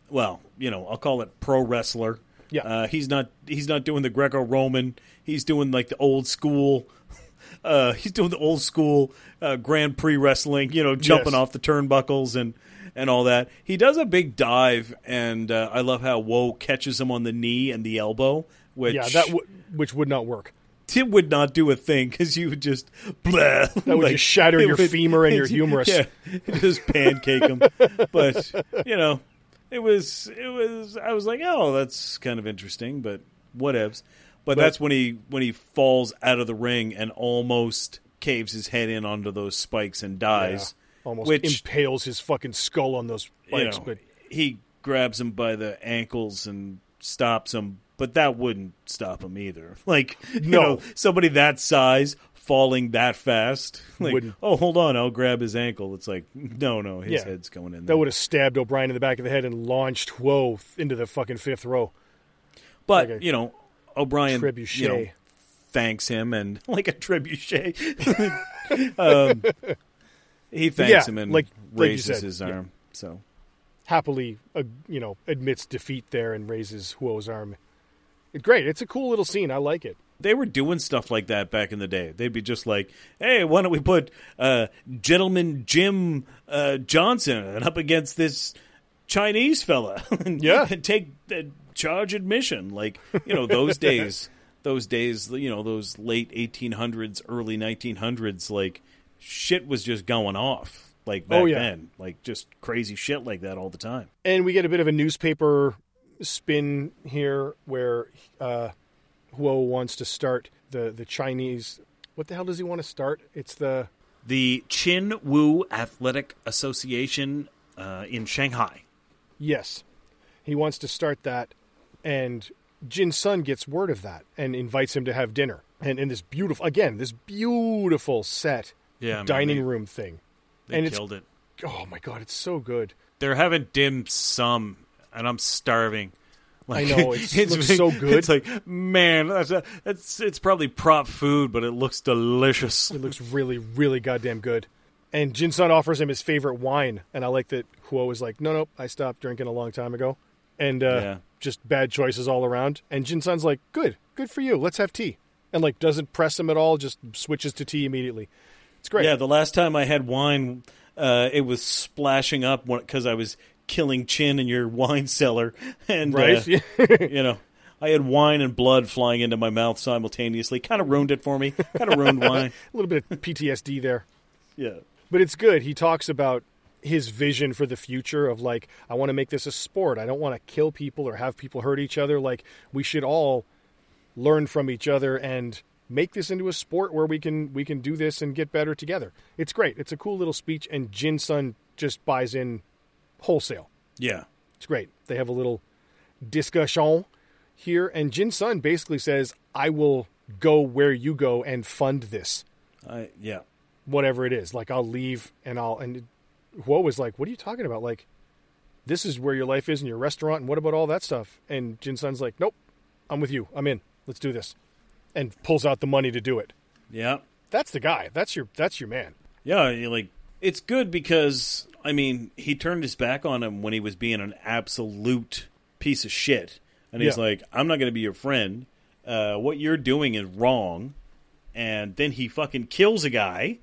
Well, you know, I'll call it pro wrestler. Yeah. He's not doing the Greco-Roman. He's doing, like, the old school... he's doing the old school Grand Prix wrestling, you know, jumping off the turnbuckles and all that. He does a big dive, and I love how Huo catches him on the knee and the elbow, which... Yeah, which would not work. It would not do a thing because you would just blah. That would like, just shatter your femur and your humerus. Yeah, just pancake them. But you know, it was. I was like, oh, that's kind of interesting, but whatevs. But that's when he falls out of the ring and almost caves his head in onto those spikes and dies. Yeah, almost, which impales his fucking skull on those spikes. You know, but he grabs him by the ankles and stops him. But that wouldn't stop him either. Like, you know, somebody that size falling that fast. Like, wouldn't. Oh, hold on, I'll grab his ankle. It's like, no, his head's going in there. That would have stabbed O'Brien in the back of the head and launched Huo into the fucking fifth row. But, like you know, O'Brien, trebuchet. You know, thanks him and like a trebuchet. He thanks him and like, raises his arm. Yeah. So happily, you know, admits defeat there and raises Huo's arm. Great. It's a cool little scene. I like it. They were doing stuff like that back in the day. They'd be just like, hey, why don't we put Gentleman Jim Johnson up against this Chinese fella and, yeah. and take charge admission. Like, you know, those days, you know, those late 1800s, early 1900s, like shit was just going off like back then, like just crazy shit like that all the time. And we get a bit of a newspaper spin here where Huo wants to start the Chinese. What the hell does he want to start? It's the Qin Wu Athletic Association in Shanghai. Yes. He wants to start that, and Jin Sun gets word of that and invites him to have dinner. And in this beautiful, again, this beautiful set dining room thing. They killed it. Oh, my God, it's so good. They're having dim sum, and I'm starving. Like, I know, it looks like, so good. It's like, man, it's probably prop food, but it looks delicious. It looks really, really goddamn good. And Jin Sun offers him his favorite wine, and I like that Huo is like, no, I stopped drinking a long time ago. And just bad choices all around. And Jin Sun's like, good for you, let's have tea. And like doesn't press him at all, just switches to tea immediately. It's great. Yeah, the last time I had wine, it was splashing up because I was killing Qin in your wine cellar, and you know, I had wine and blood flying into my mouth simultaneously. Kind of ruined it for me. Kind of ruined wine. A little bit of PTSD there. Yeah, but it's good. He talks about his vision for the future of like, I want to make this a sport. I don't want to kill people or have people hurt each other. Like, we should all learn from each other and make this into a sport where we can do this and get better together. It's great. It's a cool little speech, and Jin Sun just buys in. Wholesale. Yeah. It's great. They have a little discussion here, and Jin Sun basically says, I will go where you go and fund this. Whatever it is. Like, I'll leave, and Huo was like, what are you talking about? Like, this is where your life is in your restaurant, and what about all that stuff? And Jin Sun's like, nope, I'm with you. I'm in. Let's do this. And pulls out the money to do it. Yeah. That's the guy. That's your man. Yeah, like, it's good because, I mean, he turned his back on him when he was being an absolute piece of shit. And he's like, I'm not going to be your friend. What you're doing is wrong. And then he fucking kills a guy,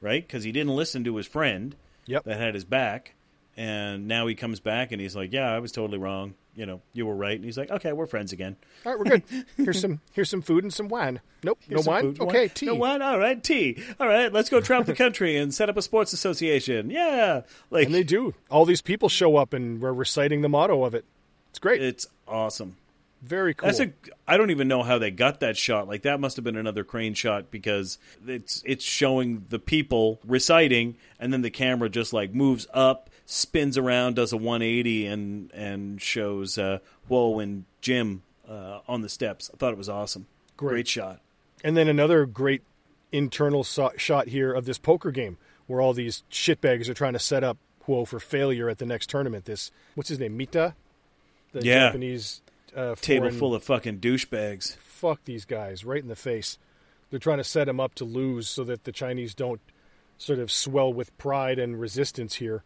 right? Because he didn't listen to his friend that had his back. And now he comes back and he's like, yeah, I was totally wrong. You know, you were right. And he's like, okay, we're friends again. All right, we're good. Here's some food and some wine. Nope, no wine? Okay, tea. No wine? All right, tea. All right, let's go travel the country and set up a sports association. Yeah. Like, and they do. All these people show up and we're reciting the motto of it. It's great. It's awesome. Very cool. I don't even know how they got that shot. Like, that must have been another crane shot because it's showing the people reciting, and then the camera just, like, moves up, spins around, does a 180, and shows Huo and Jim on the steps. I thought it was awesome. Great shot. And then another great internal shot here of this poker game where all these shitbags are trying to set up Huo for failure at the next tournament. This, what's his name, Mita? The Japanese table full of fucking douchebags. Fuck these guys right in the face. They're trying to set him up to lose so that the Chinese don't sort of swell with pride and resistance here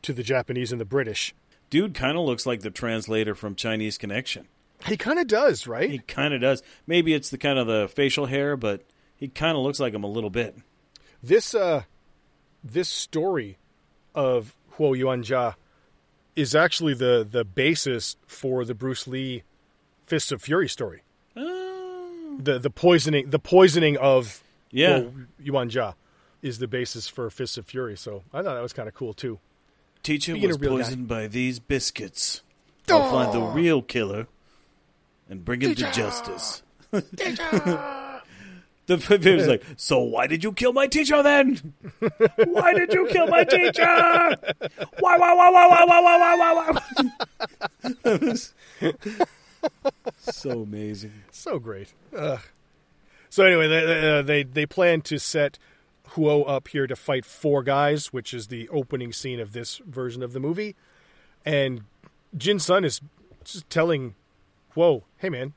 to the Japanese and the British. Dude kind of looks like the translator from Chinese Connection. He kind of does, right? He kind of does. Maybe it's the kind of the facial hair, but he kind of looks like him a little bit. This story of Huo Yuanjia is actually the basis for the Bruce Lee Fists of Fury story. Oh. The poisoning of Huo Yuanjia is the basis for Fists of Fury, so I thought that was kind of cool, too. Teacher was poisoned by these biscuits. I'll find the real killer and bring him to justice. Teacher! He was like, so why did you kill my teacher, then? Why did you kill my teacher? Why? That was so amazing. So great. So anyway, they plan to set Huo up here to fight four guys, which is the opening scene of this version of the movie. And Jin Sun is just telling Huo, hey, man,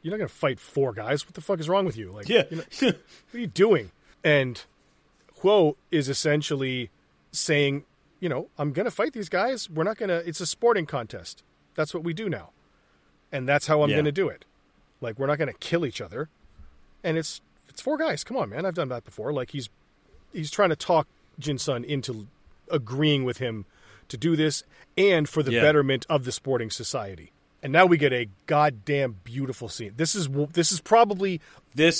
you're not going to fight four guys. What the fuck is wrong with you? Like, what are you doing? And Huo is essentially saying, you know, I'm going to fight these guys. We're not going to. It's a sporting contest. That's what we do now. And that's how I'm going to do it. Like, we're not going to kill each other. And it's four guys. Come on, man. I've done that before. Like, he's trying to talk Jin Sun into agreeing with him to do this and for the betterment of the sporting society. And now we get a goddamn beautiful scene. This is probably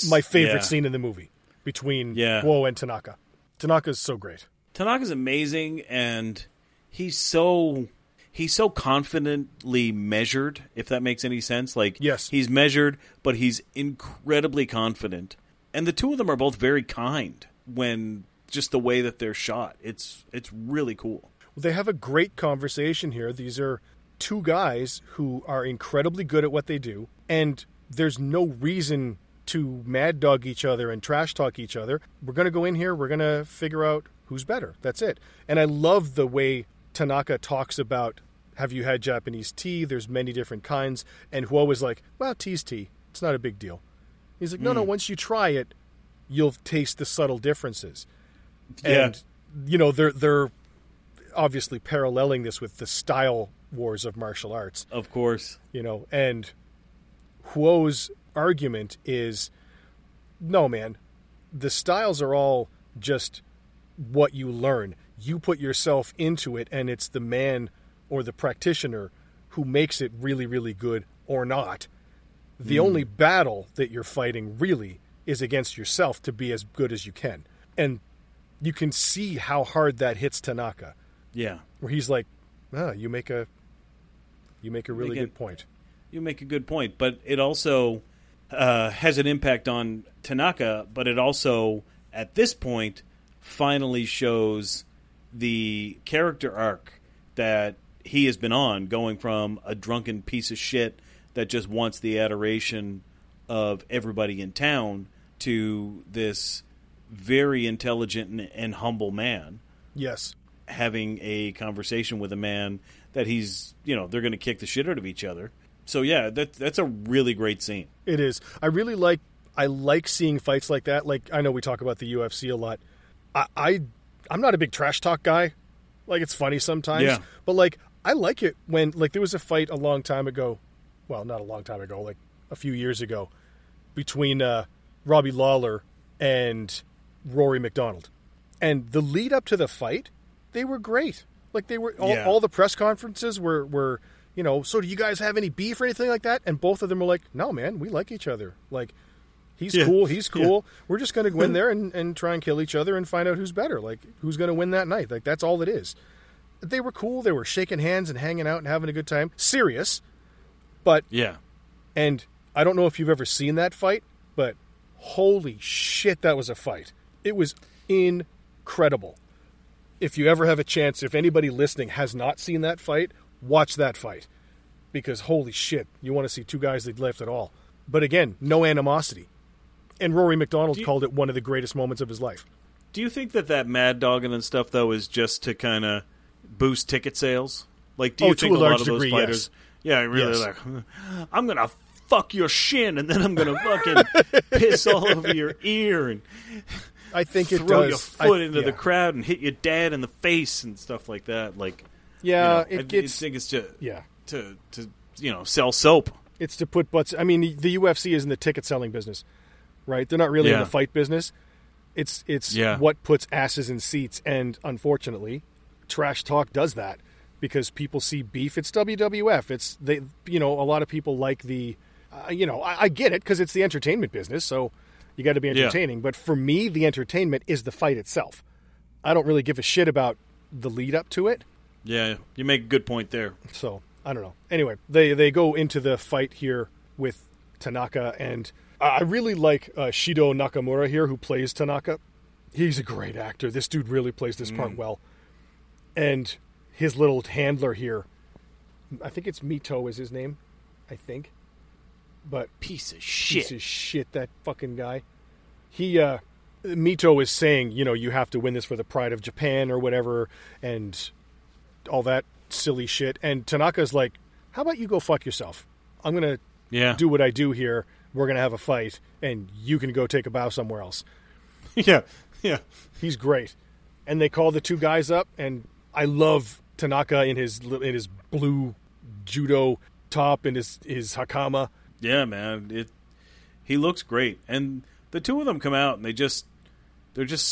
my favorite scene in the movie between Guo and Tanaka. Tanaka's so great. Tanaka's amazing, and he's so confidently measured, if that makes any sense. Like, he's measured, but he's incredibly confident. And the two of them are both very kind when just the way that they're shot. It's really cool. Well, they have a great conversation here. These are two guys who are incredibly good at what they do, and there's no reason to mad dog each other and trash talk each other. We're going to go in here. We're going to figure out who's better. That's it. And I love the way Tanaka talks about, have you had Japanese tea? There's many different kinds. And Huo is like, well, tea's tea. It's not a big deal. He's like, no, once you try it, you'll taste the subtle differences. Yeah. And, you know, they're obviously paralleling this with the style wars of martial arts. Of course. You know, and Huo's argument is, no, man, the styles are all just what you learn. You put yourself into it, and it's the man or the practitioner who makes it really, really good or not. The only battle that you're fighting really is against yourself to be as good as you can. And you can see how hard that hits Tanaka. Yeah. Where he's like, oh, you make a good point. You make a good point, but it also has an impact on Tanaka, but it also, at this point, finally shows the character arc that he has been on, going from a drunken piece of shit that just wants the adoration of everybody in town to this very intelligent and humble man. Yes. Having a conversation with a man that he's, you know, they're going to kick the shit out of each other. So, yeah, that's a really great scene. It is. I really like seeing fights like that. Like, I know we talk about the UFC a lot. I'm not a big trash talk guy. Like, it's funny sometimes. Yeah. But, like, I like it when, like, there was a fight a long time ago. Well, not a long time ago, like a few years ago, between Robbie Lawler and Rory McDonald. And the lead up to the fight, they were great. Like, they were all the press conferences were, you know, so do you guys have any beef or anything like that? And both of them were like, no, man, we like each other. Like, he's cool. Yeah. We're just going to go in there and try and kill each other and find out who's better. Like, who's going to win that night? Like, that's all it is. They were cool. They were shaking hands and hanging out and having a good time. Serious. But, yeah, and I don't know if you've ever seen that fight, but holy shit, that was a fight. It was incredible. If you ever have a chance, if anybody listening has not seen that fight, watch that fight. Because holy shit, you want to see two guys that left at all. But again, no animosity. And Rory McDonald called it one of the greatest moments of his life. Do you think that mad dogging and stuff, though, is just to kind of boost ticket sales? Like, do you think a lot of those fighters... Yes. Yeah, really. Like, I'm going to fuck your shin, and then I'm going to fucking piss all over your ear and I think throw your foot into the crowd and hit your dad in the face and stuff like that. Like, yeah, you know, I think it's to sell soap. It's to put butts. I mean, the UFC is in the ticket selling business, right? They're not really in the fight business. It's what puts asses in seats, and unfortunately, trash talk does that. Because people see beef, it's WWF. It's they, you know, a lot of people like the, you know, I get it because it's the entertainment business, so you got to be entertaining. Yeah. But for me, the entertainment is the fight itself. I don't really give a shit about the lead up to it. Yeah, you make a good point there. So I don't know. Anyway, they go into the fight here with Tanaka, and I really like Shido Nakamura here, who plays Tanaka. He's a great actor. This dude really plays this part well, and his little handler here, I think it's Mito is his name, I think. But piece of shit, that fucking guy. He, Mito is saying, you know, you have to win this for the pride of Japan or whatever, and all that silly shit. And Tanaka's like, how about you go fuck yourself? I'm gonna do what I do here. We're gonna have a fight, and you can go take a bow somewhere else. yeah, he's great. And they call the two guys up, and I love Tanaka in his blue judo top and his hakama. Yeah, man, he looks great, and the two of them come out and they're just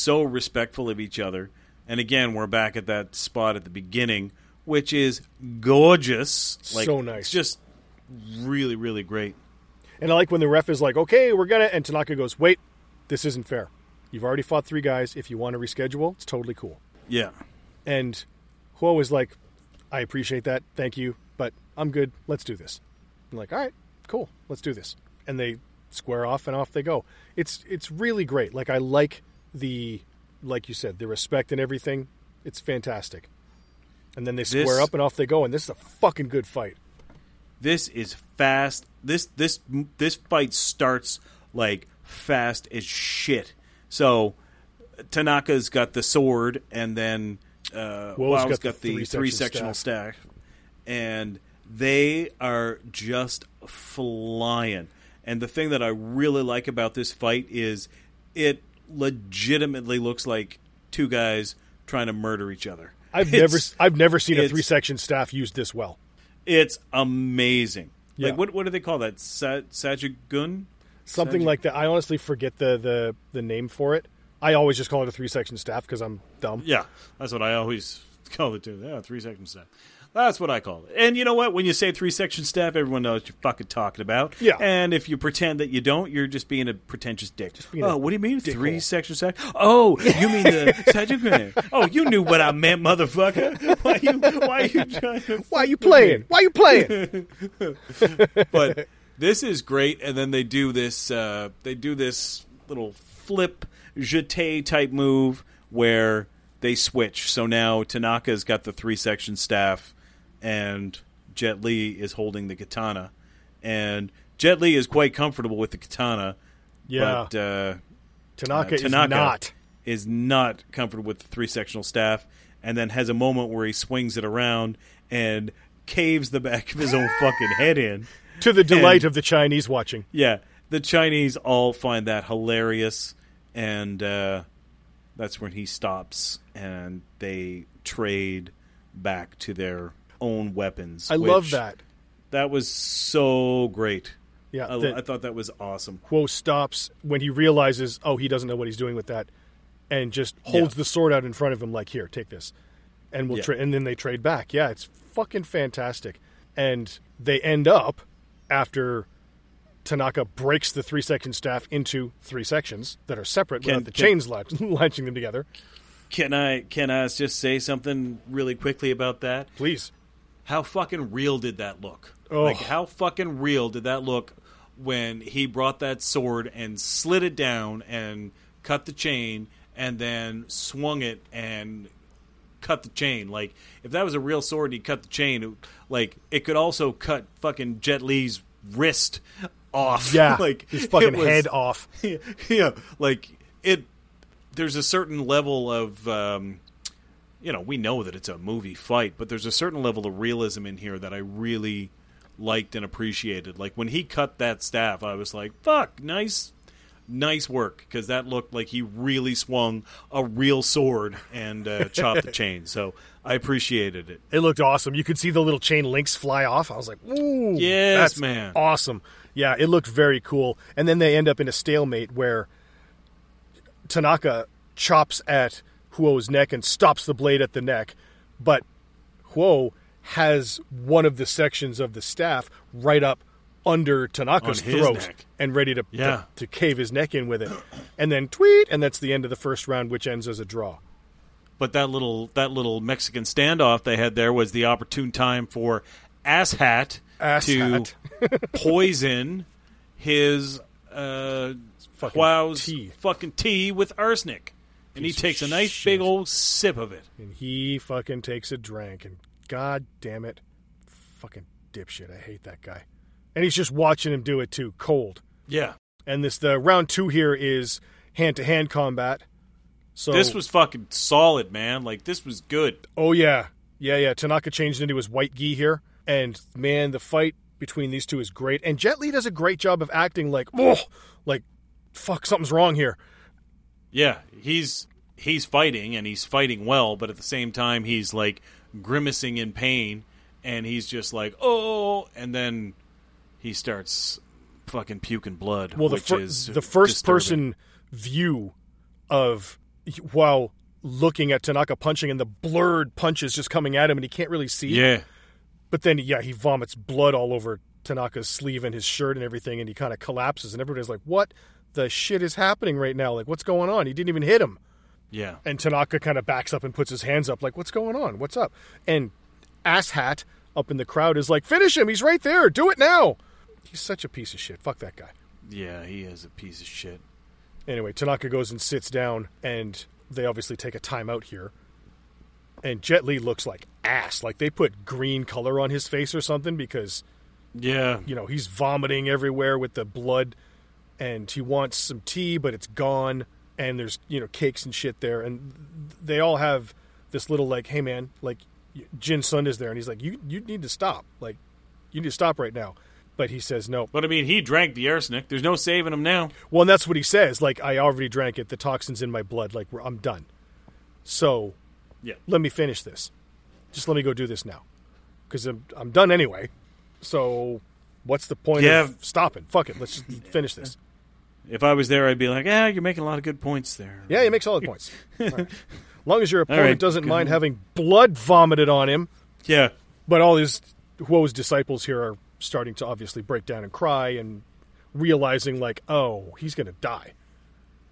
so respectful of each other. And again, we're back at that spot at the beginning which is gorgeous. Like, so nice. It's just really, really great. And I like when the ref is like, okay, we're going to... And Tanaka goes, wait, this isn't fair. You've already fought three guys. If you want to reschedule, it's totally cool. Yeah. And Huo is like, I appreciate that. Thank you. But I'm good. Let's do this. I'm like, all right, cool. Let's do this. And they square off and off they go. It's really great. Like, I like the... Like you said, the respect and everything, it's fantastic. And then they square up and off they go, and this is a fucking good fight. This is fast. This fight starts, like, fast as shit. So, Tanaka's got the sword, and then Huo's got the three-sectional staff. And they are just flying. And the thing that I really like about this fight is it legitimately looks like two guys trying to murder each other. I've never seen a three-section staff used this well. It's amazing. Yeah. Like what do they call that? Sajigun? Something like that. I honestly forget the name for it. I always just call it a three-section staff because I'm dumb. Yeah, that's what I always call it too. Yeah, three-section staff. That's what I call it. And you know what? When you say three-section staff, everyone knows what you're fucking talking about. Yeah. And if you pretend that you don't, you're just being a pretentious dick. What do you mean three-section staff? Oh, you mean the... Oh, you knew what I meant, motherfucker. Why are you trying to... Why are you playing? But this is great. And then they do this little flip jeté type move where they switch. So now Tanaka's got the three-section staff, and Jet Li is holding the katana. And Jet Li is quite comfortable with the katana. Yeah. But Tanaka is not comfortable with the three-sectional staff, and then has a moment where he swings it around and caves the back of his own fucking head in. To the delight of the Chinese watching. Yeah. The Chinese all find that hilarious, and that's when he stops, and they trade back to their own weapons. I love that. That was so great. Yeah, I thought that was awesome. Huo stops when he realizes, oh, he doesn't know what he's doing with that, and just holds the sword out in front of him like, here, take this. And and then they trade back. Yeah, it's fucking fantastic. And they end up, after Tanaka breaks the three-section staff into three sections that are separate without the chains latching them together. Can I just say something really quickly about that? Please. How fucking real did that look? Oh. Like, how fucking real did that look when he brought that sword and slid it down and cut the chain and then swung it and cut the chain? Like, if that was a real sword and he cut the chain, it could also cut fucking Jet Li's wrist off. Yeah, like his fucking head off. Yeah, like it. There's a certain level of, we know that it's a movie fight, but there's a certain level of realism in here that I really liked and appreciated. Like when he cut that staff, I was like, "Fuck, nice work," because that looked like he really swung a real sword and chopped the chain. So I appreciated it. It looked awesome. You could see the little chain links fly off. I was like, "Ooh, yes, that's man, awesome." Yeah, it looked very cool. And then they end up in a stalemate where Tanaka chops at Huo's neck and stops the blade at the neck. But Huo has one of the sections of the staff right up under Tanaka's throat and ready to cave his neck in with it. And then tweet, and that's the end of the first round, which ends as a draw. But that little Mexican standoff they had there was the opportune time for Asshat to poison his Huo's fucking tea with arsenic. And he takes a nice big old sip of it. And he fucking takes a drink. And god damn it, fucking dipshit. I hate that guy. And he's just watching him do it too, cold. Yeah. And the round two here is hand-to-hand combat. So this was fucking solid, man. Like, this was good. Oh, yeah. Yeah, yeah. Tanaka changed into his white gi here. And, man, the fight between these two is great. And Jet Li does a great job of acting like, oh, like, fuck, something's wrong here. Yeah, he's fighting, and he's fighting well, but at the same time he's, like, grimacing in pain, and he's just like, oh, and then he starts fucking puking blood, which is disturbing. The first-person view of, while looking at Tanaka punching and the blurred punches just coming at him and he can't really see. Yeah. But then, yeah, he vomits blood all over Tanaka's sleeve and his shirt and everything, and he kind of collapses, and everybody's like, what the shit is happening right now? Like, what's going on? He didn't even hit him. Yeah. And Tanaka kind of backs up and puts his hands up, like, what's going on? What's up? And Asshat up in the crowd is like, finish him! He's right there! Do it now! He's such a piece of shit. Fuck that guy. Yeah, he is a piece of shit. Anyway, Tanaka goes and sits down, and they obviously take a timeout here. And Jet Li looks like ass. Like, they put green color on his face or something because, yeah, you know, he's vomiting everywhere with the blood, and he wants some tea, but it's gone, and there's, you know, cakes and shit there. And they all have this little, like, hey, man, like, Jin Sun is there, and he's like, you need to stop. Like, you need to stop right now. But he says no. But, I mean, he drank the arsenic. There's no saving him now. Well, and that's what he says. Like, I already drank it. The toxin's in my blood. Like, I'm done. So, yeah, let me finish this. Just let me go do this now. Because I'm done anyway. So, what's the point of stopping? Fuck it. Let's just finish this. If I was there, I'd be like, you're making a lot of good points there. Yeah, he makes solid points. All right. As long as your opponent doesn't mind having blood vomited on him. Yeah. But all his Huo's disciples here are starting to obviously break down and cry and realizing, like, oh, he's going to die.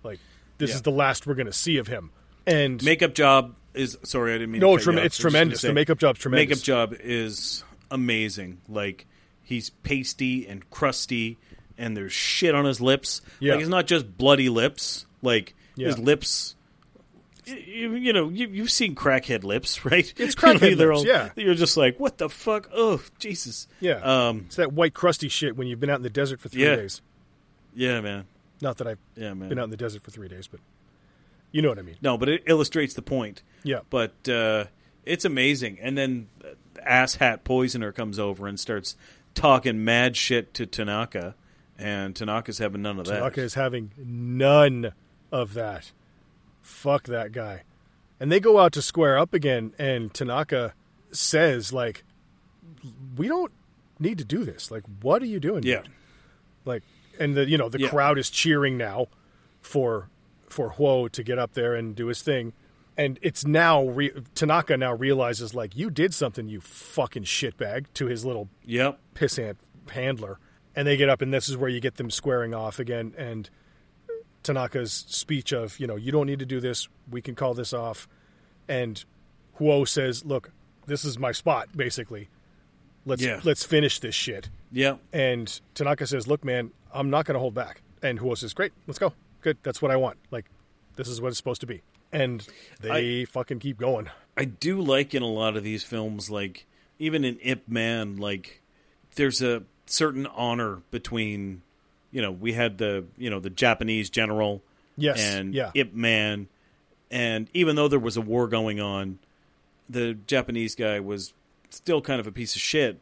Like, this is the last we're going to see of him. And makeup job is, sorry, I didn't mean to. No, it's tremendous. The makeup job's tremendous. Makeup job is amazing. Like, he's pasty and crusty, and there's shit on his lips. Yeah. Like, it's not just bloody lips. Like, his lips, you know, you've seen crackhead lips, right? It's crackhead lips, yeah. You're just like, what the fuck? Oh, Jesus. Yeah. It's that white crusty shit when you've been out in the desert for 3 days. Yeah, man. Not that I've been out in the desert for 3 days, but you know what I mean. No, but it illustrates the point. Yeah. But it's amazing. And then Asshat Poisoner comes over and starts talking mad shit to Tanaka, and Tanaka's having none of that. Tanaka is having none of that. Fuck that guy. And they go out to square up again, and Tanaka says, like, we don't need to do this. Like, what are you doing? Yeah. Dude? Like, and the, you know, the crowd is cheering now for Huo to get up there and do his thing. And it's now, Tanaka now realizes, like, you did something, you fucking shitbag, to his little pissant handler. And they get up, and this is where you get them squaring off again. And Tanaka's speech of, you know, you don't need to do this. We can call this off. And Huo says, look, this is my spot, basically. Let's finish this shit. Yeah. And Tanaka says, look, man, I'm not going to hold back. And Huo says, great, let's go. Good, that's what I want. Like, this is what it's supposed to be. And they fucking keep going. I do like in a lot of these films, like, even in Ip Man, like, there's a certain honor between, you know, we had the, you know, the Japanese general and Ip Man. And even though there was a war going on, the Japanese guy was still kind of a piece of shit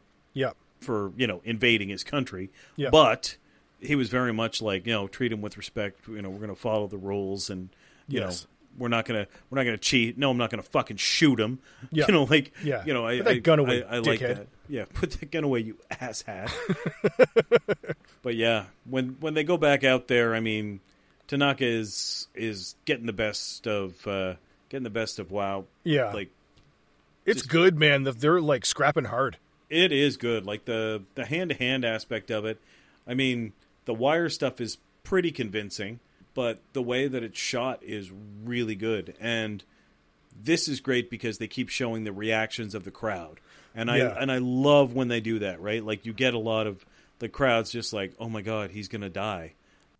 for, you know, invading his country. Yeah. But he was very much like, you know, treat him with respect. You know, we're going to follow the rules and, you know, We're not gonna cheat. No, I'm not gonna fucking shoot him. Yeah. You know, like, you know, put that gun away, I like that. Yeah, put that gun away, you asshat. But yeah, when they go back out there, I mean, Tanaka is getting the best of Wow. Yeah, like it's just good, man. They're like scrapping hard. It is good, like the hand-to-hand aspect of it. I mean, the wire stuff is pretty convincing. But the way that it's shot is really good. And this is great because they keep showing the reactions of the crowd. And I love when they do that, right? Like, you get a lot of the crowd's just like, oh, my God, he's going to die.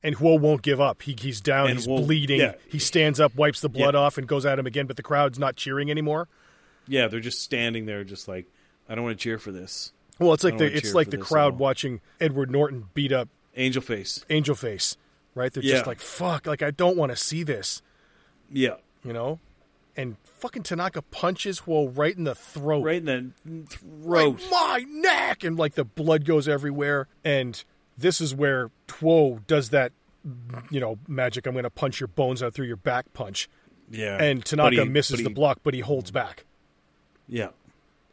And Huo won't give up. He's down. And he's bleeding. Yeah. He stands up, wipes the blood off, and goes at him again. But the crowd's not cheering anymore. Yeah, they're just standing there just like, I don't want to cheer for this. Well, it's like the crowd watching Edward Norton beat up Angel Face. Right? They're just like, fuck, like, I don't want to see this. Yeah. You know? And fucking Tanaka punches Huo right in the throat. Right in the throat. Right, my neck! And, like, the blood goes everywhere. And this is where Huo does that, you know, magic, I'm going to punch your bones out through your back punch. Yeah. And Tanaka misses the block, but he holds back. Yeah.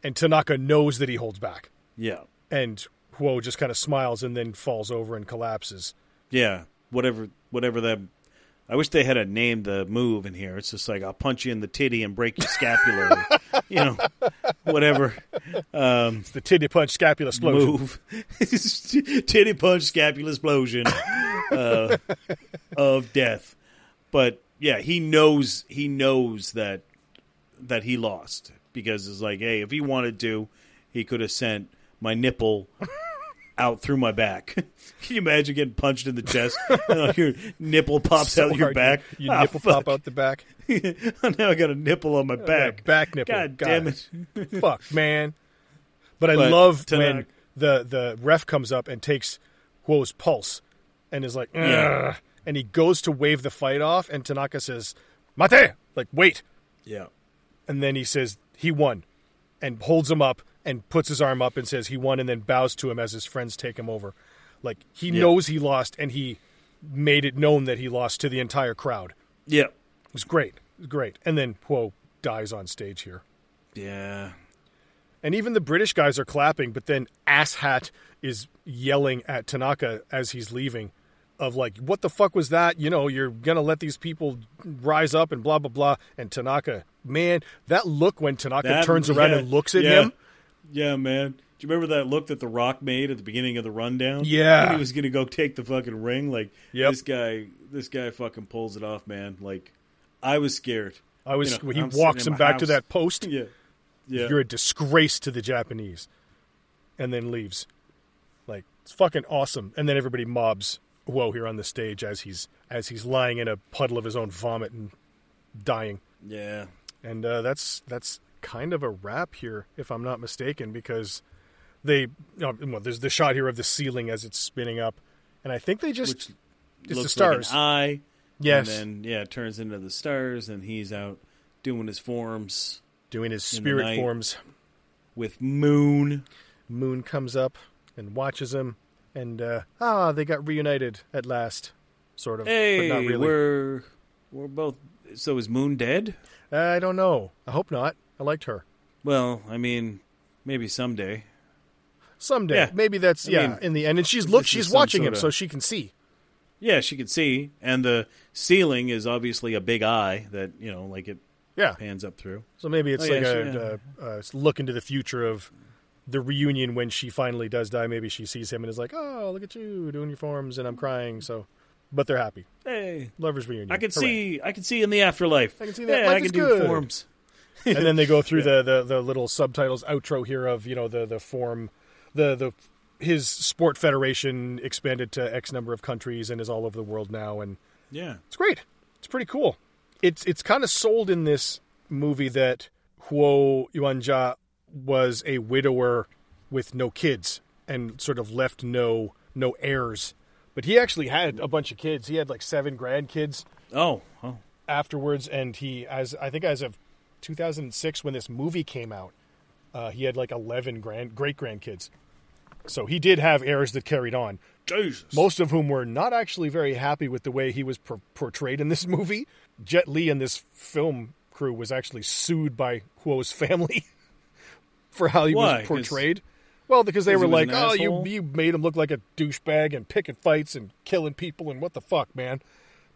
And Tanaka knows that he holds back. Yeah. And Huo just kind of smiles and then falls over and collapses. Yeah. Whatever that I wish they had a name the move in here. It's just like, I'll punch you in the titty and break your scapula. Or, you know, whatever. It's the titty punch scapula explosion. Move. Titty punch scapula explosion of death. But yeah, he knows that he lost, because it's like, hey, if he wanted to, he could have sent my nipple out through my back. Can you imagine getting punched in the chest? Your nipple pops out your back. Your nipple pop out the back. Now I got a nipple on my back. Back nipple. God damn it. Fuck, man. But I love when the ref comes up and takes Huo's pulse and is like, yeah. And he goes to wave the fight off, and Tanaka says, Mate! Like, wait. Yeah. And then he says, he won, and holds him up and puts his arm up and says he won, and then bows to him as his friends take him over. Like, he knows he lost, and he made it known that he lost to the entire crowd. Yeah. It was great. It was great. And then Huo dies on stage here. Yeah. And even the British guys are clapping, but then Asshat is yelling at Tanaka as he's leaving of, like, what the fuck was that? You know, you're going to let these people rise up and blah, blah, blah. And Tanaka, man, that look when Tanaka turns around and looks at him. Yeah, man. Do you remember that look that The Rock made at the beginning of The Rundown? Yeah. He was going to go take the fucking ring. Like, this guy fucking pulls it off, man. Like, I was scared. He walks him back to that post. Yeah. Yeah. You're a disgrace to the Japanese. And then leaves. Like, it's fucking awesome. And then everybody mobs Huo here on the stage as he's lying in a puddle of his own vomit and dying. Yeah. And that's kind of a wrap here, if I'm not mistaken, because there's the shot here of the ceiling as it's spinning up, and I think they just it's the stars. Like an eye, yes, and then it turns into the stars, and he's out doing his forms, doing his spirit forms with Moon. Moon comes up and watches him, and they got reunited at last, sort of. Hey, but not really. we're both. So is Moon dead? I don't know. I hope not. I liked her. Well, I mean, maybe someday. Someday. Yeah. Maybe that's, in the end. And she's watching him so she can see. Yeah, she can see. And the ceiling is obviously a big eye that, you know, like it pans up through. So maybe it's it's look into the future of the reunion when she finally does die. Maybe she sees him and is like, oh, look at you doing your forms and I'm crying, so... But they're happy. Hey. Lovers reunion. I can see in the afterlife. I can see that. Yeah, I can do forms. And then they go through the little subtitles outro here of, you know, the form, his sport federation expanded to X number of countries and is all over the world now. And yeah, it's great. It's pretty cool. It's kind of sold in this movie that Huo Yuanjia was a widower with no kids and sort of left no heirs. But he actually had a bunch of kids. He had like 7 grandkids. Oh. Afterwards, and he, as of 2006 when this movie came out, he had like 11 great-grandkids. So he did have heirs that carried on. Jesus. Most of whom were not actually very happy with the way he was portrayed in this movie. Jet Li and this film crew was actually sued by Huo's family for how he was portrayed. Well, because they were like, oh, you made him look like a douchebag and picking fights and killing people and what the fuck, man.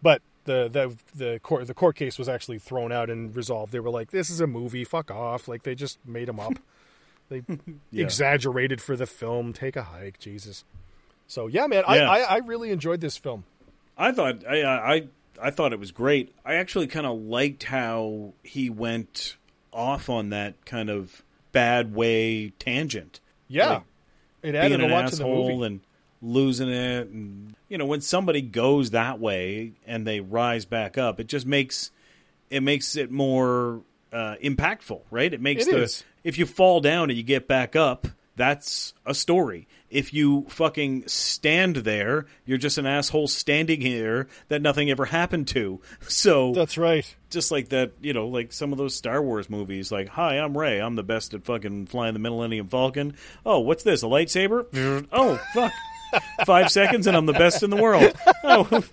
But the court case was actually thrown out and resolved. They were like, this is a movie, fuck off. Like, they just made him up. They exaggerated for the film. Take a hike, Jesus. So, yeah, man, yeah. I really enjoyed this film. I thought it was great. I actually kind of liked how he went off on that kind of bad way tangent. Yeah, like it added a lot to the movie. And losing it, and you know, when somebody goes that way and they rise back up, it just makes it more impactful, right? If you fall down and you get back up, that's a story. If you fucking stand there, you're just an asshole standing here that nothing ever happened to. So that's right. Just like that, you know, like some of those Star Wars movies, like, hi, I'm Rey. I'm the best at fucking flying the Millennium Falcon. Oh, what's this, a lightsaber? Oh, fuck. 5 seconds and I'm the best in the world. Oh,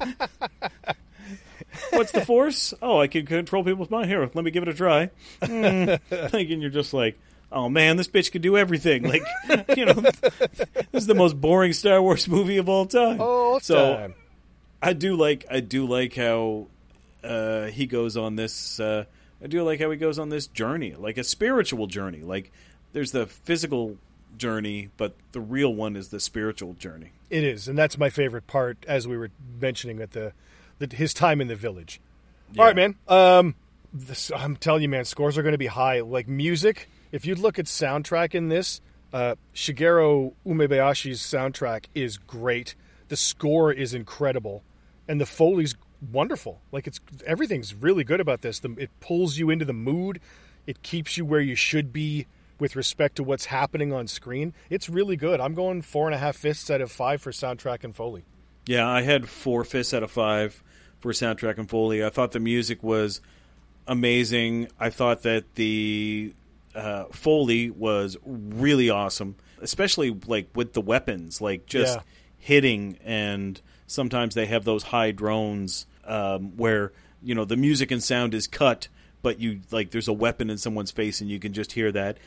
what's the Force? Oh, I can control people with my hair. Let me give it a try. Thinking you're just like, oh, man, this bitch could do everything. Like, you know, this is the most boring Star Wars movie of all time. I do like how he goes on this. I do like how he goes on this journey, like a spiritual journey. Like there's the physical journey, but the real one is the spiritual journey. It is, and that's my favorite part. As we were mentioning at his time in the village. Yeah. All right, man. I'm telling you, man, scores are going to be high. Like music, if you look at soundtrack in this, Shigeru Umebayashi's soundtrack is great. The score is incredible, and the Foley's wonderful. Like everything's really good about this. It pulls you into the mood. It keeps you where you should be with respect to what's happening on screen. It's really good. I'm going 4.5 fists out of 5 for soundtrack and Foley. Yeah, I had 4 fists out of 5 for soundtrack and Foley. I thought the music was amazing. I thought that the Foley was really awesome, especially like with the weapons, like just hitting. And sometimes they have those high drones where, you know, the music and sound is cut, but you like there's a weapon in someone's face and you can just hear that.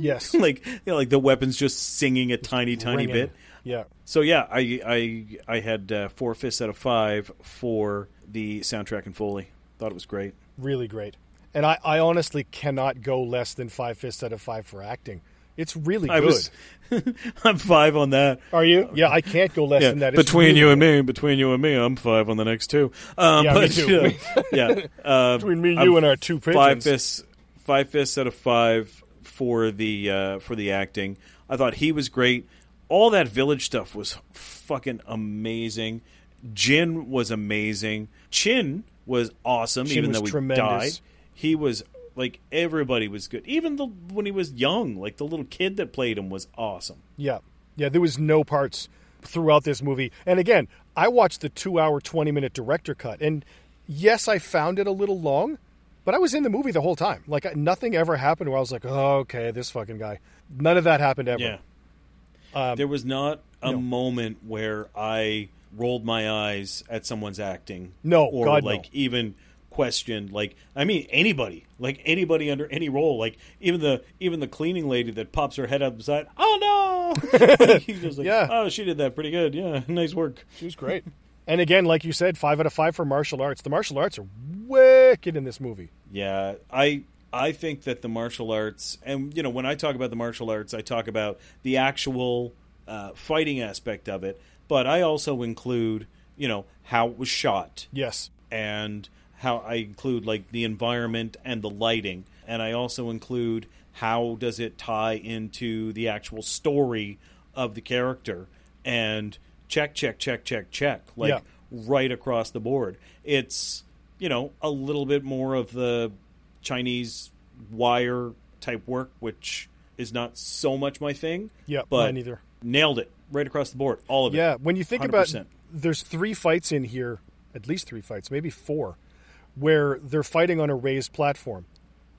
Yes. Like, you know, like the weapon's just singing a tiny ringing. Bit. Yeah. So yeah, I had 4 fists out of 5 for the soundtrack and Foley. Thought it was great. Really great. And I honestly cannot go less than 5 fists out of 5 for acting. It's really good. I'm 5 on that. Are you? Yeah, I can't go less than that. It's between you and me, I'm 5 on the next 2. Me too. Yeah. Between me, you, and our 2 pigeons. 5 fists out of 5 for the acting. I thought he was great. All that village stuff was fucking amazing. Jin was amazing. Qin was awesome, even though he died. He was like everybody was good. Even when he was young, like the little kid that played him was awesome. Yeah. Yeah, there was no parts throughout this movie. And again, I watched the 2-hour, 20-minute director cut. And yes, I found it a little long, but I was in the movie the whole time. Like nothing ever happened where I was like, oh, okay, this fucking guy. None of that happened ever. Yeah. There was not a moment where I rolled my eyes at someone's acting. No, or God, like no. Even questioned, like I mean anybody under any role, like even the cleaning lady that pops her head up the side. Oh no. He's just like, yeah. Oh, she did that pretty good. Yeah, nice work. She was great. And again, like you said, 5 out of 5 for martial arts. The martial arts are wicked in this movie. Yeah, I think that the martial arts, and you know, when I talk about the martial arts, I talk about the actual fighting aspect of it, but I also include, you know, how it was shot. Yes. And how I include like the environment and the lighting, and I also include how does it tie into the actual story of the character, and check like right across the board. It's, you know, a little bit more of the Chinese wire type work, which is not so much my thing. Yeah, but mine either. Nailed it right across the board, all of it. Yeah, when you think 100%. About there's 3 fights in here, at least 3 fights, maybe 4. Where they're fighting on a raised platform.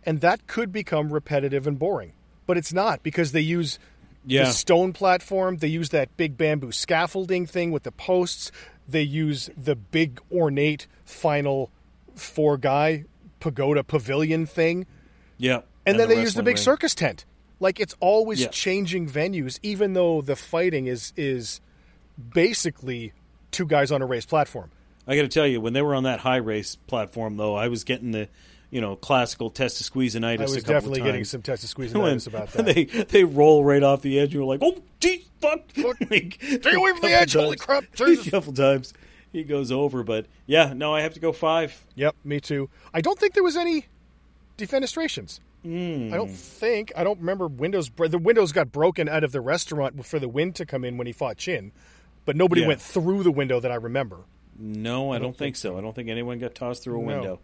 And that could become repetitive and boring. But it's not, because they use the stone platform. They use that big bamboo scaffolding thing with the posts. They use the big ornate final 4 guy pagoda pavilion thing. Yeah. And then they use the big circus tent. Like, it's always changing venues, even though the fighting is basically 2 guys on a raised platform. I got to tell you, when they were on that high race platform, though, I was getting the, you know, classical testisqueezinitis. I was definitely getting some testisqueezinitis about that. They roll right off the edge. You're like, oh, geez, fuck. Like, stay away from the edge. Holy crap. Jesus. A couple times he goes over. But, yeah, no, I have to go 5. Yep, me too. I don't think there was any defenestrations. I don't think. I don't remember windows. The windows got broken out of the restaurant for the wind to come in when he fought Qin. But nobody went through the window that I remember. No, I don't think so. I don't think anyone got tossed through a window.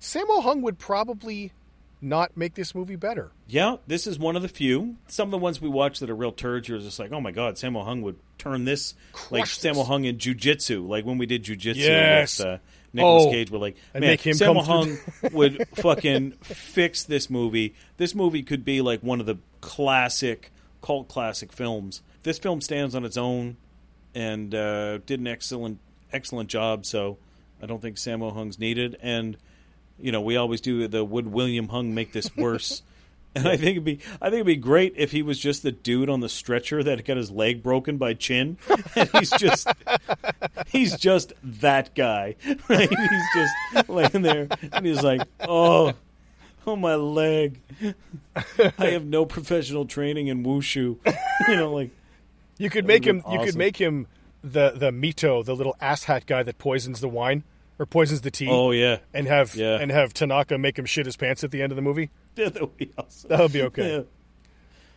Sammo Hung would probably not make this movie better. Yeah, this is one of the few. Some of the ones we watch that are real turds, you're just like, oh my God, Sammo Hung would turn this. Sammo Hung in jiu-jitsu. Like when we did jiu-jitsu with Nicolas Cage, we're like, man, Sammo Hung would fucking fix this movie. This movie could be like one of the classic, cult classic films. This film stands on its own and did an excellent job, so I don't think Sammo Hung's needed. And, you know, we always do the would William Hung make this worse And yeah. I think it'd be great if he was just the dude on the stretcher that got his leg broken by Chin. And he's just that guy. Right? He's just laying there and he's like, oh my leg. I have no professional training in wushu. You know, like you could make him the Mito, the little asshat guy that poisons the wine. Or poisons the tea. Oh, yeah. And have Tanaka make him shit his pants at the end of the movie. Yeah, that would be awesome. That would be okay. Yeah.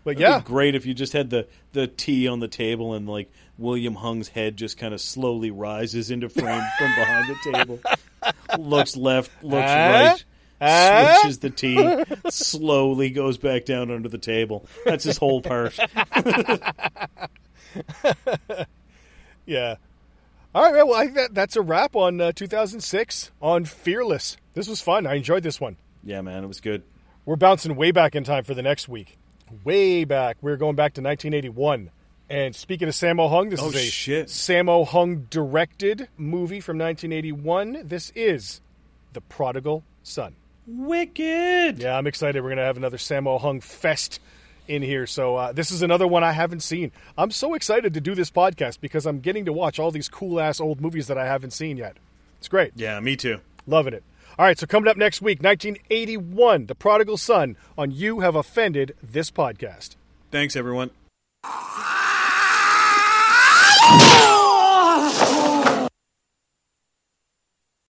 But that'd be great if you just had the tea on the table and, like, William Hung's head just kind of slowly rises into frame from behind the table. Looks left, looks right. Switches the tea, slowly goes back down under the table. That's his whole part. Yeah. All right, man. Well, I think that's a wrap on 2006 on Fearless. This was fun. I enjoyed this one. Yeah, man. It was good. We're bouncing way back in time for the next week. Way back. We're going back to 1981. And speaking of Sammo Hung, this is a Sammo Hung-directed movie from 1981. This is The Prodigal Son. Wicked. Yeah, I'm excited. We're going to have another Sammo Hung fest in here, so this is another one I haven't seen. I'm so excited to do this podcast because I'm getting to watch all these cool-ass old movies that I haven't seen yet. It's great. Yeah, me too. Loving it. All right, so coming up next week, 1981, The Prodigal Son on You Have Offended This Podcast. Thanks, everyone.